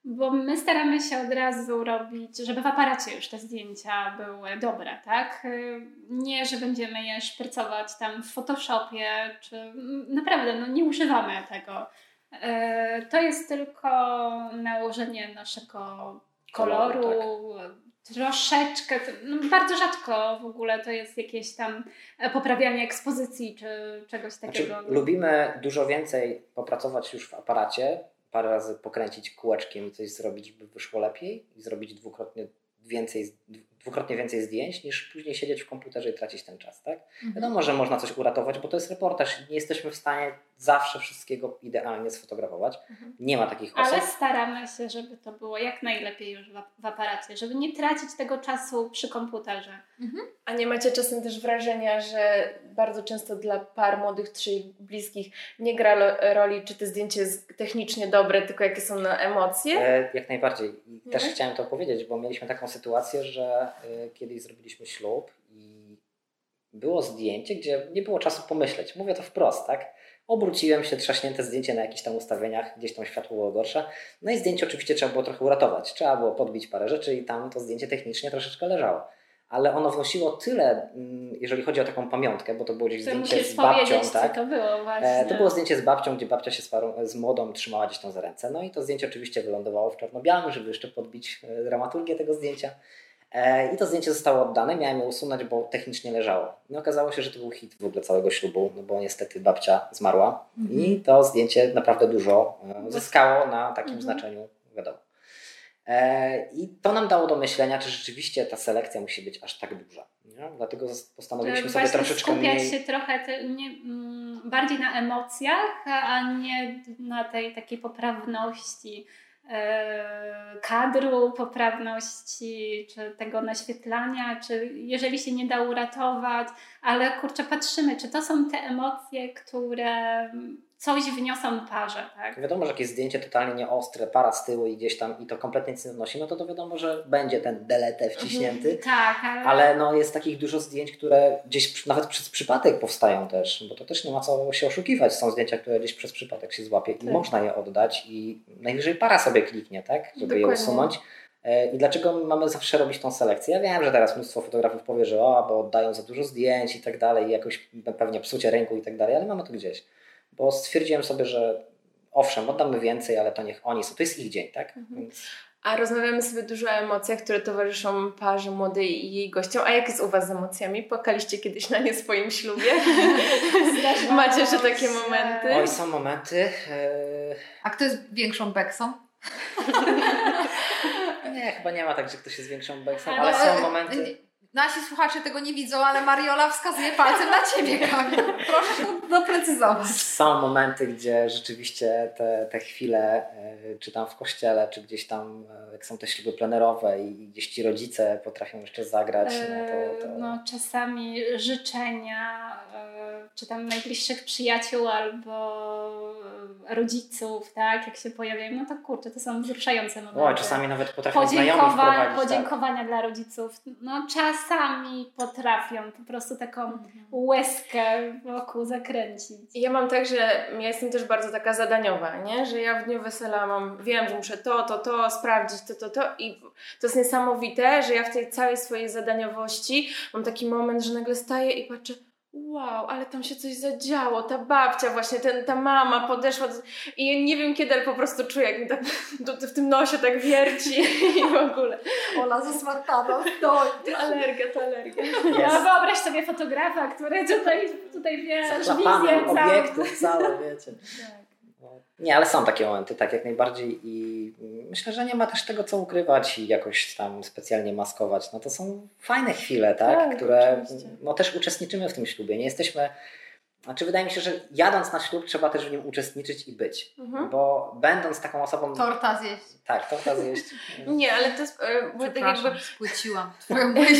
Bo my staramy się od razu robić, żeby w aparacie już te zdjęcia były dobre, tak? Nie, że będziemy je szprycować tam w Photoshopie, czy naprawdę, no nie używamy tego. To jest tylko nałożenie naszego koloru, koloru tak. Troszeczkę, no bardzo rzadko w ogóle to jest jakieś tam poprawianie ekspozycji, czy czegoś takiego. Znaczy, lubimy dużo więcej popracować już w aparacie, parę razy pokręcić kółeczkiem i coś zrobić, by wyszło lepiej i zrobić dwukrotnie więcej, dwukrotnie więcej zdjęć, niż później siedzieć w komputerze i tracić ten czas, tak? Mhm. Wiadomo, że można coś uratować, bo to jest reportaż i nie jesteśmy w stanie zawsze wszystkiego idealnie sfotografować. Mhm. Nie ma takich osób. Ale staramy się, żeby to było jak najlepiej już w aparacie, żeby nie tracić tego czasu przy komputerze. Mhm. A nie macie czasem też wrażenia, że bardzo często dla par młodych czy bliskich nie gra lo- roli, czy to zdjęcie jest technicznie dobre, tylko jakie są na emocje? E, jak najbardziej. I mhm. też chciałem to powiedzieć, bo mieliśmy taką sytuację, że y, kiedyś zrobiliśmy ślub i było zdjęcie, gdzie nie było czasu pomyśleć. Mówię to wprost, tak? Obróciłem się, trzaśnięte zdjęcie na jakichś tam ustawieniach, gdzieś tam światło było gorsze. No i zdjęcie oczywiście trzeba było trochę uratować. Trzeba było podbić parę rzeczy i tam to zdjęcie technicznie troszeczkę leżało. Ale ono wnosiło tyle, jeżeli chodzi o taką pamiątkę, bo to było gdzieś to zdjęcie z babcią. Tak? To było właśnie. To było zdjęcie z babcią, gdzie babcia się z, parą, z młodą trzymała gdzieś tam za ręce. No i to zdjęcie oczywiście wylądowało w czarno-białym, żeby jeszcze podbić dramaturgię tego zdjęcia. I to zdjęcie zostało oddane, miałem je usunąć, bo technicznie leżało. No okazało się, że to był hit w ogóle całego ślubu, no bo niestety babcia zmarła mhm. i to zdjęcie naprawdę dużo zyskało na takim mhm. znaczeniu, wiadomo. I to nam dało do myślenia, czy rzeczywiście ta selekcja musi być aż tak duża. Nie? Dlatego postanowiliśmy sobie troszeczkę mniej... Skupiać się trochę te, nie, bardziej na emocjach, a nie na tej takiej poprawności kadru, poprawności, czy tego naświetlania, czy jeżeli się nie da uratować, ale kurczę, patrzymy, czy to są te emocje, które coś wniosą parze, tak? Wiadomo, że jakieś zdjęcie totalnie nieostre, para z tyłu i gdzieś tam i to kompletnie nic nie wnosi, no to to wiadomo, że będzie ten delete wciśnięty, mhm, tak, ale... ale no jest takich dużo zdjęć, które gdzieś nawet przez przypadek powstają też, bo to też nie ma co się oszukiwać, są zdjęcia, które gdzieś przez przypadek się złapie i tak. Można je oddać i najwyżej para sobie kliknie, tak, żeby Dokładnie. Je usunąć. I dlaczego mamy zawsze robić tą selekcję? Ja wiem, że teraz mnóstwo fotografów powie, że o, bo oddają za dużo zdjęć i tak dalej, i jakoś pewnie psucie rynku i tak dalej, ale mamy to gdzieś. Bo stwierdziłem sobie, że owszem, oddamy więcej, ale to niech oni są. To jest ich dzień, tak? Mhm. Więc... A rozmawiamy sobie dużo o emocjach, które towarzyszą parze młodej i jej gościom. A jak jest u Was z emocjami? Płakaliście kiedyś na nie swoim ślubie? Macie jeszcze takie momenty? Oj, są momenty. Yy... A kto jest większą beksą? Nie, chyba nie ma tak, że ktoś jest większą beksą, ale, ale są momenty... Nasi słuchacze tego nie widzą, ale Mariola wskazuje palcem na Ciebie, Kamil. Proszę to doprecyzować. Są momenty, gdzie rzeczywiście te, te chwile, czy tam w kościele, czy gdzieś tam, jak są te śluby plenerowe i gdzieś ci rodzice potrafią jeszcze zagrać. No, to, to... no czasami życzenia, czy tam najbliższych przyjaciół albo rodziców, tak, jak się pojawiają, no to kurczę, to są wzruszające momenty. O, czasami nawet potrafią znajomych wprowadzić. Podziękowania tak. dla rodziców. No czas sami potrafią po prostu taką łezkę wokół zakręcić. Ja mam tak, że ja jestem też bardzo taka zadaniowa, nie? Że ja w dniu wesela mam, wiem, że muszę to, to, to sprawdzić, to, to, to i to jest niesamowite, że ja w tej całej swojej zadaniowości mam taki moment, że nagle staję i patrzę, wow, ale tam się coś zadziało, ta babcia właśnie, ten, ta mama podeszła do... i ja nie wiem kiedy, ale po prostu czuję, jak mi tak w tym nosie tak wierci i w ogóle. Ola zasmartana, to alergia, to alergia. Yes. No, wyobraź sobie fotografa, który tutaj, tutaj wiesz, wizję obiektów całe, wiecie. Tak. Nie, ale są takie momenty, tak, jak najbardziej i myślę, że nie ma też tego, co ukrywać i jakoś tam specjalnie maskować. No to są fajne chwile, tak, tak które, oczywiście. No też uczestniczymy w tym ślubie, nie jesteśmy Znaczy wydaje mi się, że jadąc na ślub trzeba też w nim uczestniczyć i być, mhm. bo będąc taką osobą... Torta zjeść. Tak, torta zjeść. Nie, ale to jest... Bo tak jakby spłyciłam twoją myśl.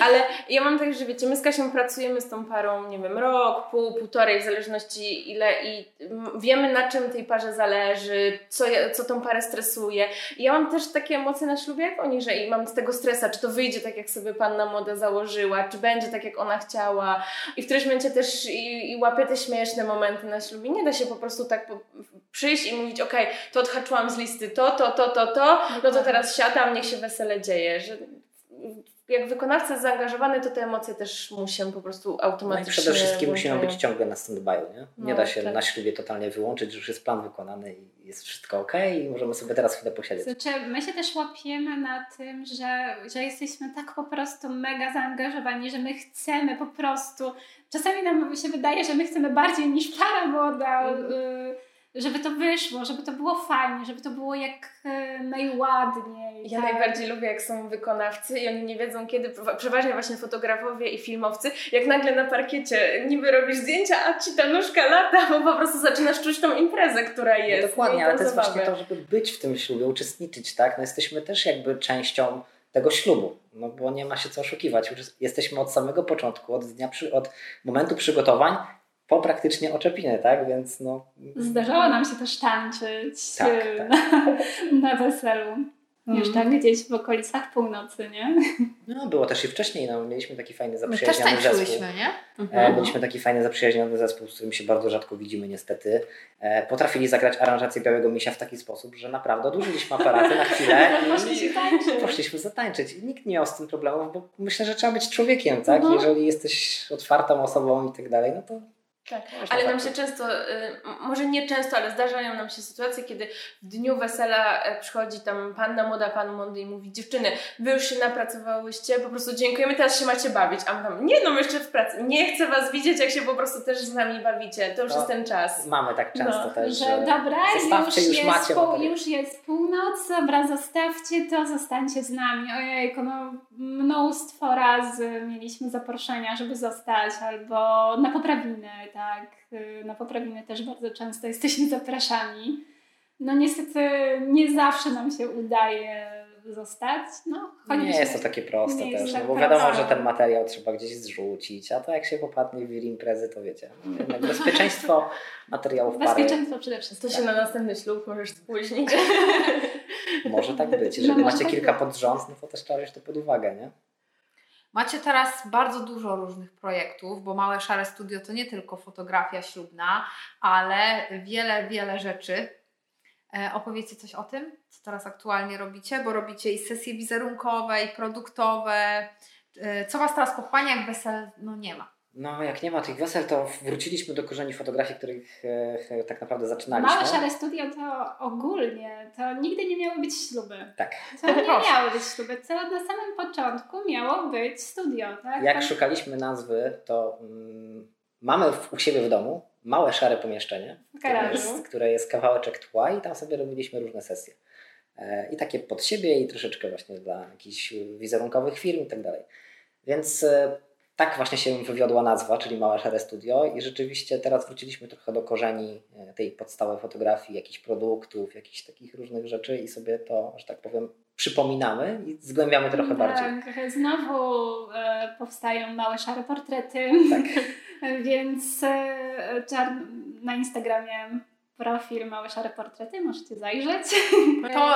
Ale ja mam tak, że wiecie, my z Kasią pracujemy z tą parą, nie wiem, rok, pół, półtorej, w zależności ile i wiemy na czym tej parze zależy, co, co tą parę stresuje. I ja mam też takie emocje na ślubie jak oni, że i mam z tego stresa, czy to wyjdzie tak jak sobie panna młoda założyła, czy będzie tak jak ona chciała. I w którymś momencie też i, i łapię te śmieszne momenty na ślubie. Nie da się po prostu tak po, przyjść i mówić okej, okay, to odhaczyłam z listy to, to, to, to, to, no to teraz siadam, niech się wesele dzieje. Że jak wykonawca jest zaangażowany, to te emocje też mu się po prostu automatycznie... No i przede wszystkim musimy być ciągle na stand-by'u, nie? Nie no, da się tak. na ślubie totalnie wyłączyć, że już jest plan wykonany i jest wszystko okej okay i możemy sobie teraz chwilę posiedzieć. Znaczy, my się też łapiemy na tym, że, że jesteśmy tak po prostu mega zaangażowani, że my chcemy po prostu... Czasami nam się wydaje, że my chcemy bardziej niż para młoda, mm. żeby to wyszło, żeby to było fajnie, żeby to było jak najładniej. Ja tak. najbardziej lubię, jak są wykonawcy i oni nie wiedzą kiedy, przeważnie właśnie fotografowie i filmowcy, jak nagle na parkiecie niby robisz zdjęcia, a ci ta nóżka lata, bo po prostu zaczynasz czuć tą imprezę, która jest. No dokładnie, ale to jest właśnie to, żeby być w tym ślubie, uczestniczyć, tak? No jesteśmy też jakby częścią tego ślubu, no bo nie ma się co oszukiwać. Jesteśmy od samego początku, od dnia, przy, od momentu przygotowań po praktycznie oczepiny, tak? Więc no... Zdarzało nam się też tańczyć tak, tak. Na, na weselu. Już mm. tak gdzieś w okolicach północy, nie? No było też i wcześniej, no mieliśmy taki fajny zaprzyjaźniony zespół. My też tańczyliśmy, nie? Mhm. Mieliśmy taki fajny zaprzyjaźniony zespół, z którym się bardzo rzadko widzimy niestety. Potrafili zagrać aranżację Białego Misia w taki sposób, że naprawdę odłożyliśmy aparaty na chwilę i poszliśmy zatańczyć. I nikt nie miał z tym problemów, bo myślę, że trzeba być człowiekiem, tak? Mhm. Jeżeli jesteś otwartą osobą i tak dalej, no to... Tak, ale nam się często, może nie często, ale zdarzają nam się sytuacje, kiedy w dniu wesela przychodzi tam panna młoda, pan młody i mówi: dziewczyny, wy już się napracowałyście, po prostu dziękujemy, teraz się macie bawić. A my tam, nie no, my jeszcze w pracy, nie chcę was widzieć, jak się po prostu też z nami bawicie, to już to jest ten czas. Mamy tak często no, też, że, że dobra, już, już, jest macie, pół, już jest północ, dobra, zostawcie to, zostańcie z nami. Ojejku, no mnóstwo razy mieliśmy zaproszenia, żeby zostać, albo na poprawiny. Tak, na poprawiny też bardzo często jesteśmy zapraszani. No niestety nie zawsze nam się udaje zostać. No, nie jest to takie proste też, tak no, bo wiadomo, praca. Że ten materiał trzeba gdzieś zrzucić, a to jak się popadnie w wir imprezy, to wiecie, jednak bezpieczeństwo materiałów pary. Bezpieczeństwo przede wszystkim. To się na następny ślub możesz spóźnić. Może tak być. Jeżeli no, macie tak kilka pod rząd, no to też trzeba wziąć to pod uwagę, nie? Macie teraz bardzo dużo różnych projektów, bo Małe Szare Studio to nie tylko fotografia ślubna, ale wiele, wiele rzeczy. E, opowiedzcie coś o tym, co teraz aktualnie robicie, bo robicie i sesje wizerunkowe, i produktowe. E, co Was teraz pochłania, jak wesel no nie ma? No jak nie ma tych wesel, to wróciliśmy do korzeni fotografii, których e, tak naprawdę zaczynaliśmy. Małe Szare Studio to ogólnie, to nigdy nie miały być śluby. Tak. To nie miały być śluby, co na samym początku miało być studio. Tak? Jak tak. szukaliśmy nazwy, to mm, mamy w, u siebie w domu małe szare pomieszczenie, które jest, które jest kawałeczek tła i tam sobie robiliśmy różne sesje. E, I takie pod siebie i troszeczkę właśnie dla jakichś wizerunkowych firm i tak dalej. Więc... E, Tak właśnie się wywiodła nazwa, czyli Małe Szare Studio i rzeczywiście teraz wróciliśmy trochę do korzeni tej podstawy fotografii, jakichś produktów, jakichś takich różnych rzeczy i sobie to, że tak powiem, przypominamy i zgłębiamy trochę tak, bardziej. Tak, znowu e, powstają małe szare portrety, tak. Więc e, na Instagramie profil Małe Szare Portrety, możecie zajrzeć. To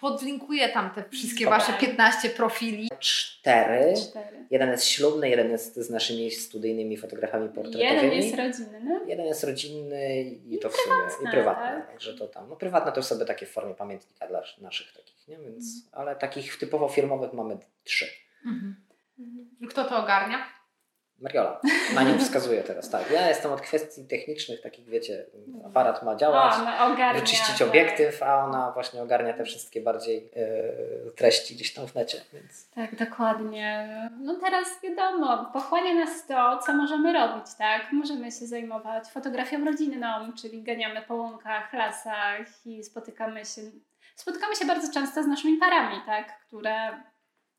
podlinkuję tam te wszystkie Dobra. Wasze piętnaście profili. Cztery. Cztery. Jeden jest ślubny, jeden jest z naszymi studyjnymi fotografami portretowymi. Jeden jest rodzinny. Jeden jest rodzinny i, I to w sumie. Prywatne, I prywatne. Tak? Także to tam. No prywatne to już sobie takie w formie pamiętnika dla naszych takich, nie? Więc, mhm. ale takich typowo firmowych mamy trzy. Mhm. Kto to ogarnia? Mariola, na nią wskazuje teraz, tak. Ja jestem od kwestii technicznych, takich wiecie, aparat ma działać, o, ogarnia, wyczyścić obiektyw, a ona właśnie ogarnia te wszystkie bardziej yy, treści gdzieś tam w necie. Więc. Tak, dokładnie. No teraz wiadomo, pochłania nas to, co możemy robić, tak? Możemy się zajmować fotografią rodzinną, czyli ganiamy po łąkach, lasach i spotykamy się, spotykamy się bardzo często z naszymi parami, tak? Które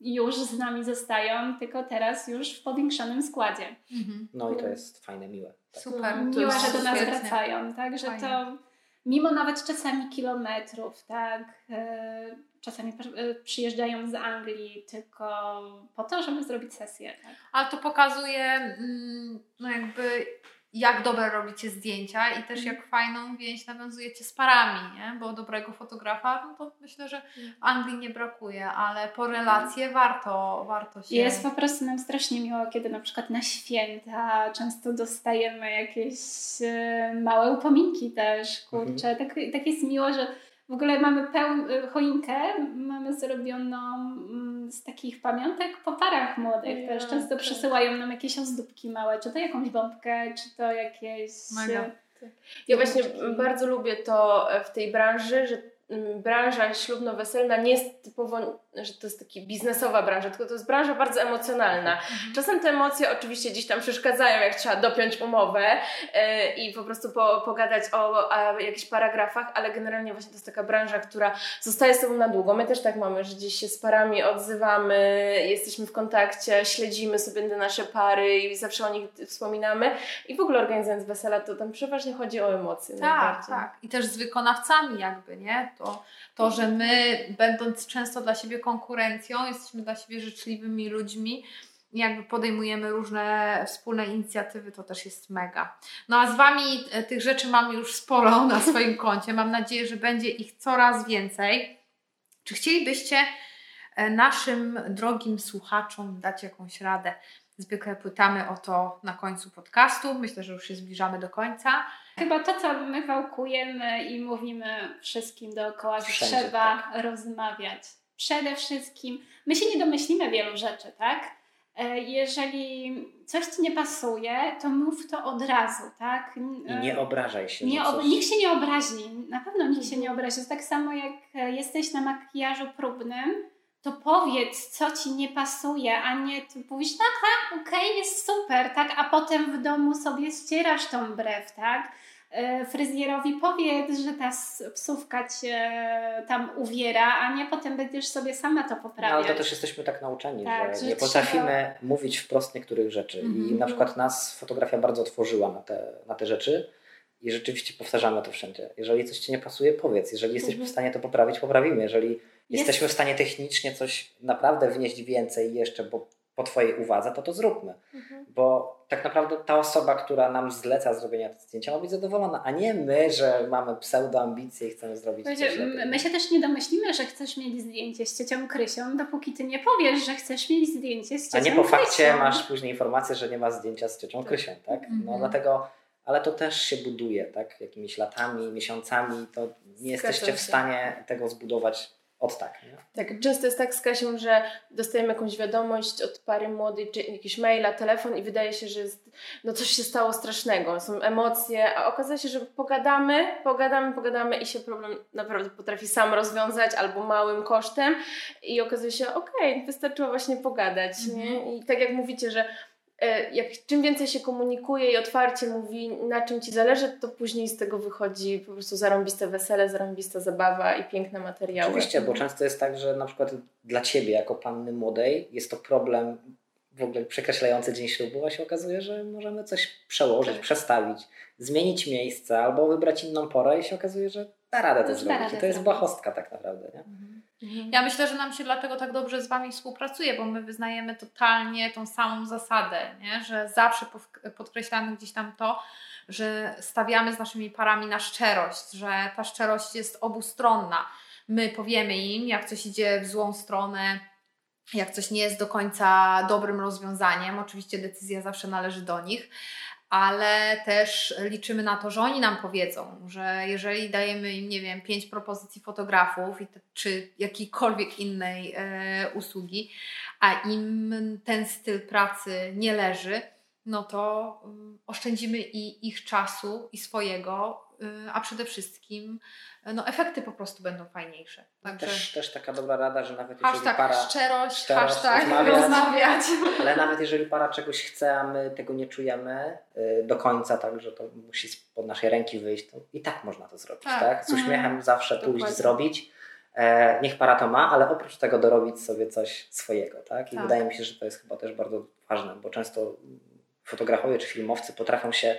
już z nami zostają, tylko teraz już w powiększonym składzie. Mhm. No i to jest fajne, miłe. Tak. Super. Miłe, że do nas świetnie wracają. Tak, że fajne. To mimo nawet czasami kilometrów, tak, e, czasami przyjeżdżają z Anglii tylko po to, żeby zrobić sesję. Tak. Ale to pokazuje, no jakby, jak dobre robicie zdjęcia i też jak fajną więź nawiązujecie z parami, nie? Bo dobrego fotografa, no to myślę, że Anglii nie brakuje, ale po relacje warto, warto się... Jest po prostu nam strasznie miło, kiedy na przykład na święta często dostajemy jakieś małe upominki też, kurczę. Mhm. Tak, tak jest miło, że w ogóle mamy peł- choinkę, mamy zrobioną z takich pamiątek po parach młodych. Ja, też często tak. Przesyłają nam jakieś ozdóbki małe, czy to jakąś bombkę, czy to jakieś... Maga. Ja właśnie bardzo lubię to w tej branży, że branża ślubno-weselna nie jest typowo, że to jest taka biznesowa branża, tylko to jest branża bardzo emocjonalna. Mhm. Czasem te emocje oczywiście gdzieś tam przeszkadzają, jak trzeba dopiąć umowę yy, i po prostu po, pogadać o, o jakichś paragrafach, ale generalnie właśnie to jest taka branża, która zostaje z sobą na długo. My też tak mamy, że gdzieś się z parami odzywamy, jesteśmy w kontakcie, śledzimy sobie te nasze pary i zawsze o nich wspominamy. I w ogóle organizując wesela, to tam przeważnie chodzi o emocje. Tak, tak. I też z wykonawcami jakby, nie? To, to, że my, będąc często dla siebie konkurencją, jesteśmy dla siebie życzliwymi ludźmi i jakby podejmujemy różne wspólne inicjatywy, to też jest mega. No a z Wami tych rzeczy mam już sporo na swoim koncie. Mam nadzieję, że będzie ich coraz więcej. Czy chcielibyście naszym drogim słuchaczom dać jakąś radę? Zwykle pytamy o to na końcu podcastu. Myślę, że już się zbliżamy do końca. Chyba to, co my wałkujemy i mówimy wszystkim dookoła, że wszędzie trzeba tak rozmawiać. Przede wszystkim my się nie domyślimy wielu rzeczy, tak? Jeżeli coś Ci nie pasuje, to mów to od razu, tak? I nie obrażaj się. Nie ob- nikt się nie obrazi. Na pewno nikt się nie obrazi. To tak samo jak jesteś na makijażu próbnym, to powiedz, co Ci nie pasuje, a nie ty mówisz, tak, tak, okej, okay, jest super, tak, a potem w domu sobie ścierasz tą brew, tak? Yy, fryzjerowi powiedz, że ta psówka Cię tam uwiera, a nie potem będziesz sobie sama to poprawiać. No ale to też jesteśmy tak nauczeni, tak, że, że nie potrafimy to... mówić wprost niektórych rzeczy. Mm-hmm. I na przykład nas fotografia bardzo otworzyła na te, na te rzeczy. I rzeczywiście powtarzamy to wszędzie. Jeżeli coś Ci nie pasuje, powiedz. Jeżeli jesteśmy mhm. w stanie to poprawić, poprawimy. Jeżeli Jest. jesteśmy w stanie technicznie coś naprawdę wnieść więcej jeszcze, bo po Twojej uwadze, to to zróbmy. Mhm. Bo tak naprawdę ta osoba, która nam zleca zrobienia tego zdjęcia, ma być zadowolona, a nie my, że mamy pseudoambicje i chcemy zrobić Wiecie, coś lepiej. My się też nie domyślimy, że chcesz mieć zdjęcie z ciocią Krysią, dopóki Ty nie powiesz, że chcesz mieć zdjęcie z ciocią Krysią. A nie po fakcie Krysią. Masz później informację, że nie ma zdjęcia z ciocią tak. Krysią, tak? No mhm. dlatego... Ale to też się buduje, tak? Jakimiś latami, miesiącami, to nie jesteście w stanie tego zbudować od tak, nie? Tak, często jest tak z Kasią, że dostajemy jakąś wiadomość od pary młodej, czy jakiś maila, telefon i wydaje się, że jest, no coś się stało strasznego, są emocje, a okazuje się, że pogadamy, pogadamy, pogadamy i się problem naprawdę potrafi sam rozwiązać albo małym kosztem i okazuje się, okej, okay, wystarczyło właśnie pogadać, nie? I tak jak mówicie, że Jak, czym więcej się komunikuje i otwarcie mówi, na czym Ci zależy, to później z tego wychodzi po prostu zarąbiste wesele, zarąbista zabawa i piękne materiały. Oczywiście, bo często jest tak, że na przykład dla Ciebie jako panny młodej jest to problem w ogóle przekreślający dzień ślubu, a się okazuje, że możemy coś przełożyć, tak. przestawić, zmienić miejsce albo wybrać inną porę i się okazuje, że da radę to, to zrobić. Radę I to jest błahostka tak naprawdę, nie? Mhm. Ja myślę, że nam się dlatego tak dobrze z Wami współpracuje, bo my wyznajemy totalnie tą samą zasadę, nie? Że zawsze podkreślamy gdzieś tam to, że stawiamy z naszymi parami na szczerość, że ta szczerość jest obustronna. My powiemy im, jak coś idzie w złą stronę, jak coś nie jest do końca dobrym rozwiązaniem. Oczywiście decyzja zawsze należy do nich, ale też liczymy na to, że oni nam powiedzą, że jeżeli dajemy im, nie wiem, pięć propozycji fotografów i te, czy jakiejkolwiek innej e, usługi, a im ten styl pracy nie leży, no to um, oszczędzimy i ich czasu, i swojego, y, a przede wszystkim no, efekty po prostu będą fajniejsze. Także... Też, też taka dobra rada, że nawet jeżeli hashtag para... szczerość, szczerość hashtag rozmawiać, rozmawiać. Ale nawet jeżeli para czegoś chce, a my tego nie czujemy y, do końca, tak, że to musi spod naszej ręki wyjść, to i tak można to zrobić. Tak. Tak? Z uśmiechem mm. zawsze Dokładnie. Pójść, zrobić. e, niech para to ma, ale oprócz tego dorobić sobie coś swojego, tak? I tak. Wydaje mi się, że to jest chyba też bardzo ważne, bo często fotografowie czy filmowcy potrafią się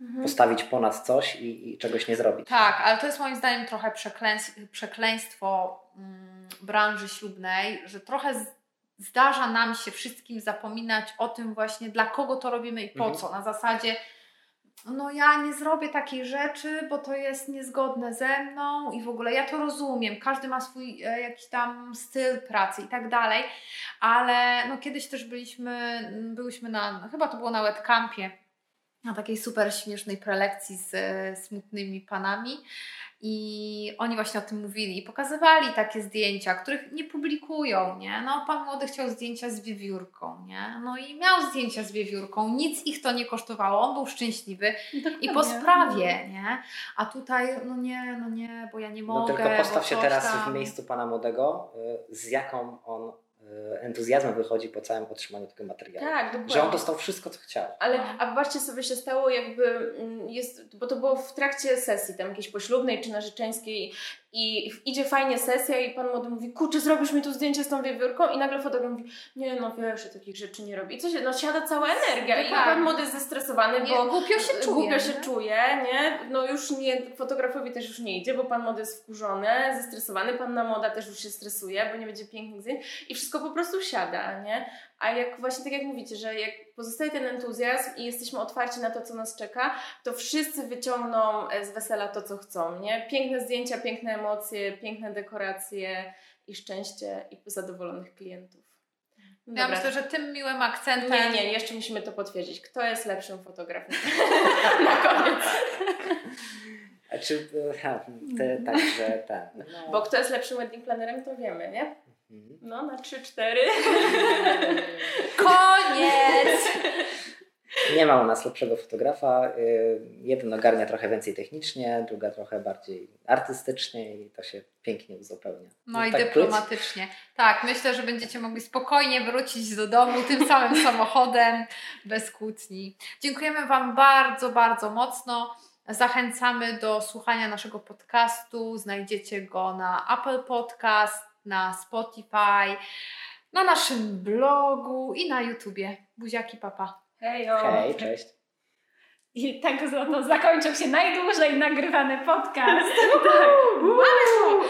mhm. postawić ponad coś i, i czegoś nie zrobić. Tak, ale to jest moim zdaniem trochę przeklęstwo, przekleństwo mm, branży ślubnej, że trochę z, zdarza nam się wszystkim zapominać o tym właśnie, dla kogo to robimy i po mhm. co. Na zasadzie no ja nie zrobię takiej rzeczy, bo to jest niezgodne ze mną i w ogóle ja to rozumiem, każdy ma swój e, jakiś tam styl pracy i tak dalej, ale no kiedyś też byliśmy, byliśmy na, chyba to było na webcampie, na takiej super śmiesznej prelekcji z e, smutnymi panami i oni właśnie o tym mówili i pokazywali takie zdjęcia, których nie publikują, nie? No pan młody chciał zdjęcia z wiewiórką, nie? No i miał zdjęcia z wiewiórką, nic ich to nie kosztowało, on był szczęśliwy i po sprawie, nie? A tutaj, no nie, no nie, bo ja nie mogę. No tylko postaw się teraz tam w miejscu pana młodego, z jaką on entuzjazmem wychodzi po całym otrzymaniu tego materiału. Tak, dokładnie. Że on dostał wszystko, co chciał. Ale, a zobaczcie sobie, się stało jakby, jest, bo to było w trakcie sesji tam jakiejś poślubnej czy narzeczeńskiej i idzie fajnie sesja i pan młody mówi, kurczę, zrobisz mi tu zdjęcie z tą wiewiórką i nagle fotograf mówi, nie no wiesz, ja takich rzeczy nie robię. I co się, no siada cała energia i pan młody jest zestresowany, nie, bo głupio się czuje, głupio się czuje, nie? No już nie, fotografowi też już nie idzie, bo pan młody jest wkurzony, zestresowany, panna młoda też już się stresuje, bo nie będzie pięknych zdjęć i wszystko po prostu siada, nie? A jak właśnie tak jak mówicie, że jak pozostaje ten entuzjazm i jesteśmy otwarci na to, co nas czeka, to wszyscy wyciągną z wesela to, co chcą, nie? Piękne zdjęcia, piękne emocje, piękne dekoracje i szczęście i zadowolonych klientów. No ja myślę, że tym miłym akcentem... Nie, nie, jeszcze musimy to potwierdzić. Kto jest lepszym fotografem? Na koniec. A czy... Także tak. No. Bo kto jest lepszym wedding planerem, to wiemy, nie? No, na trzy cztery. Koniec! Nie ma u nas lepszego fotografa. Jeden ogarnia trochę więcej technicznie, druga trochę bardziej artystycznie i to się pięknie uzupełnia. No, no i tak dyplomatycznie. Być? Tak, myślę, że będziecie mogli spokojnie wrócić do domu tym samym samochodem, bez kłótni. Dziękujemy Wam bardzo, bardzo mocno. Zachęcamy do słuchania naszego podcastu. Znajdziecie go na Apple Podcast, na Spotify, na naszym blogu i na YouTubie. Buziaki, papa. Hejo. Hej, cześć. I tak za to zakończył się najdłużej nagrywany podcast. Mamy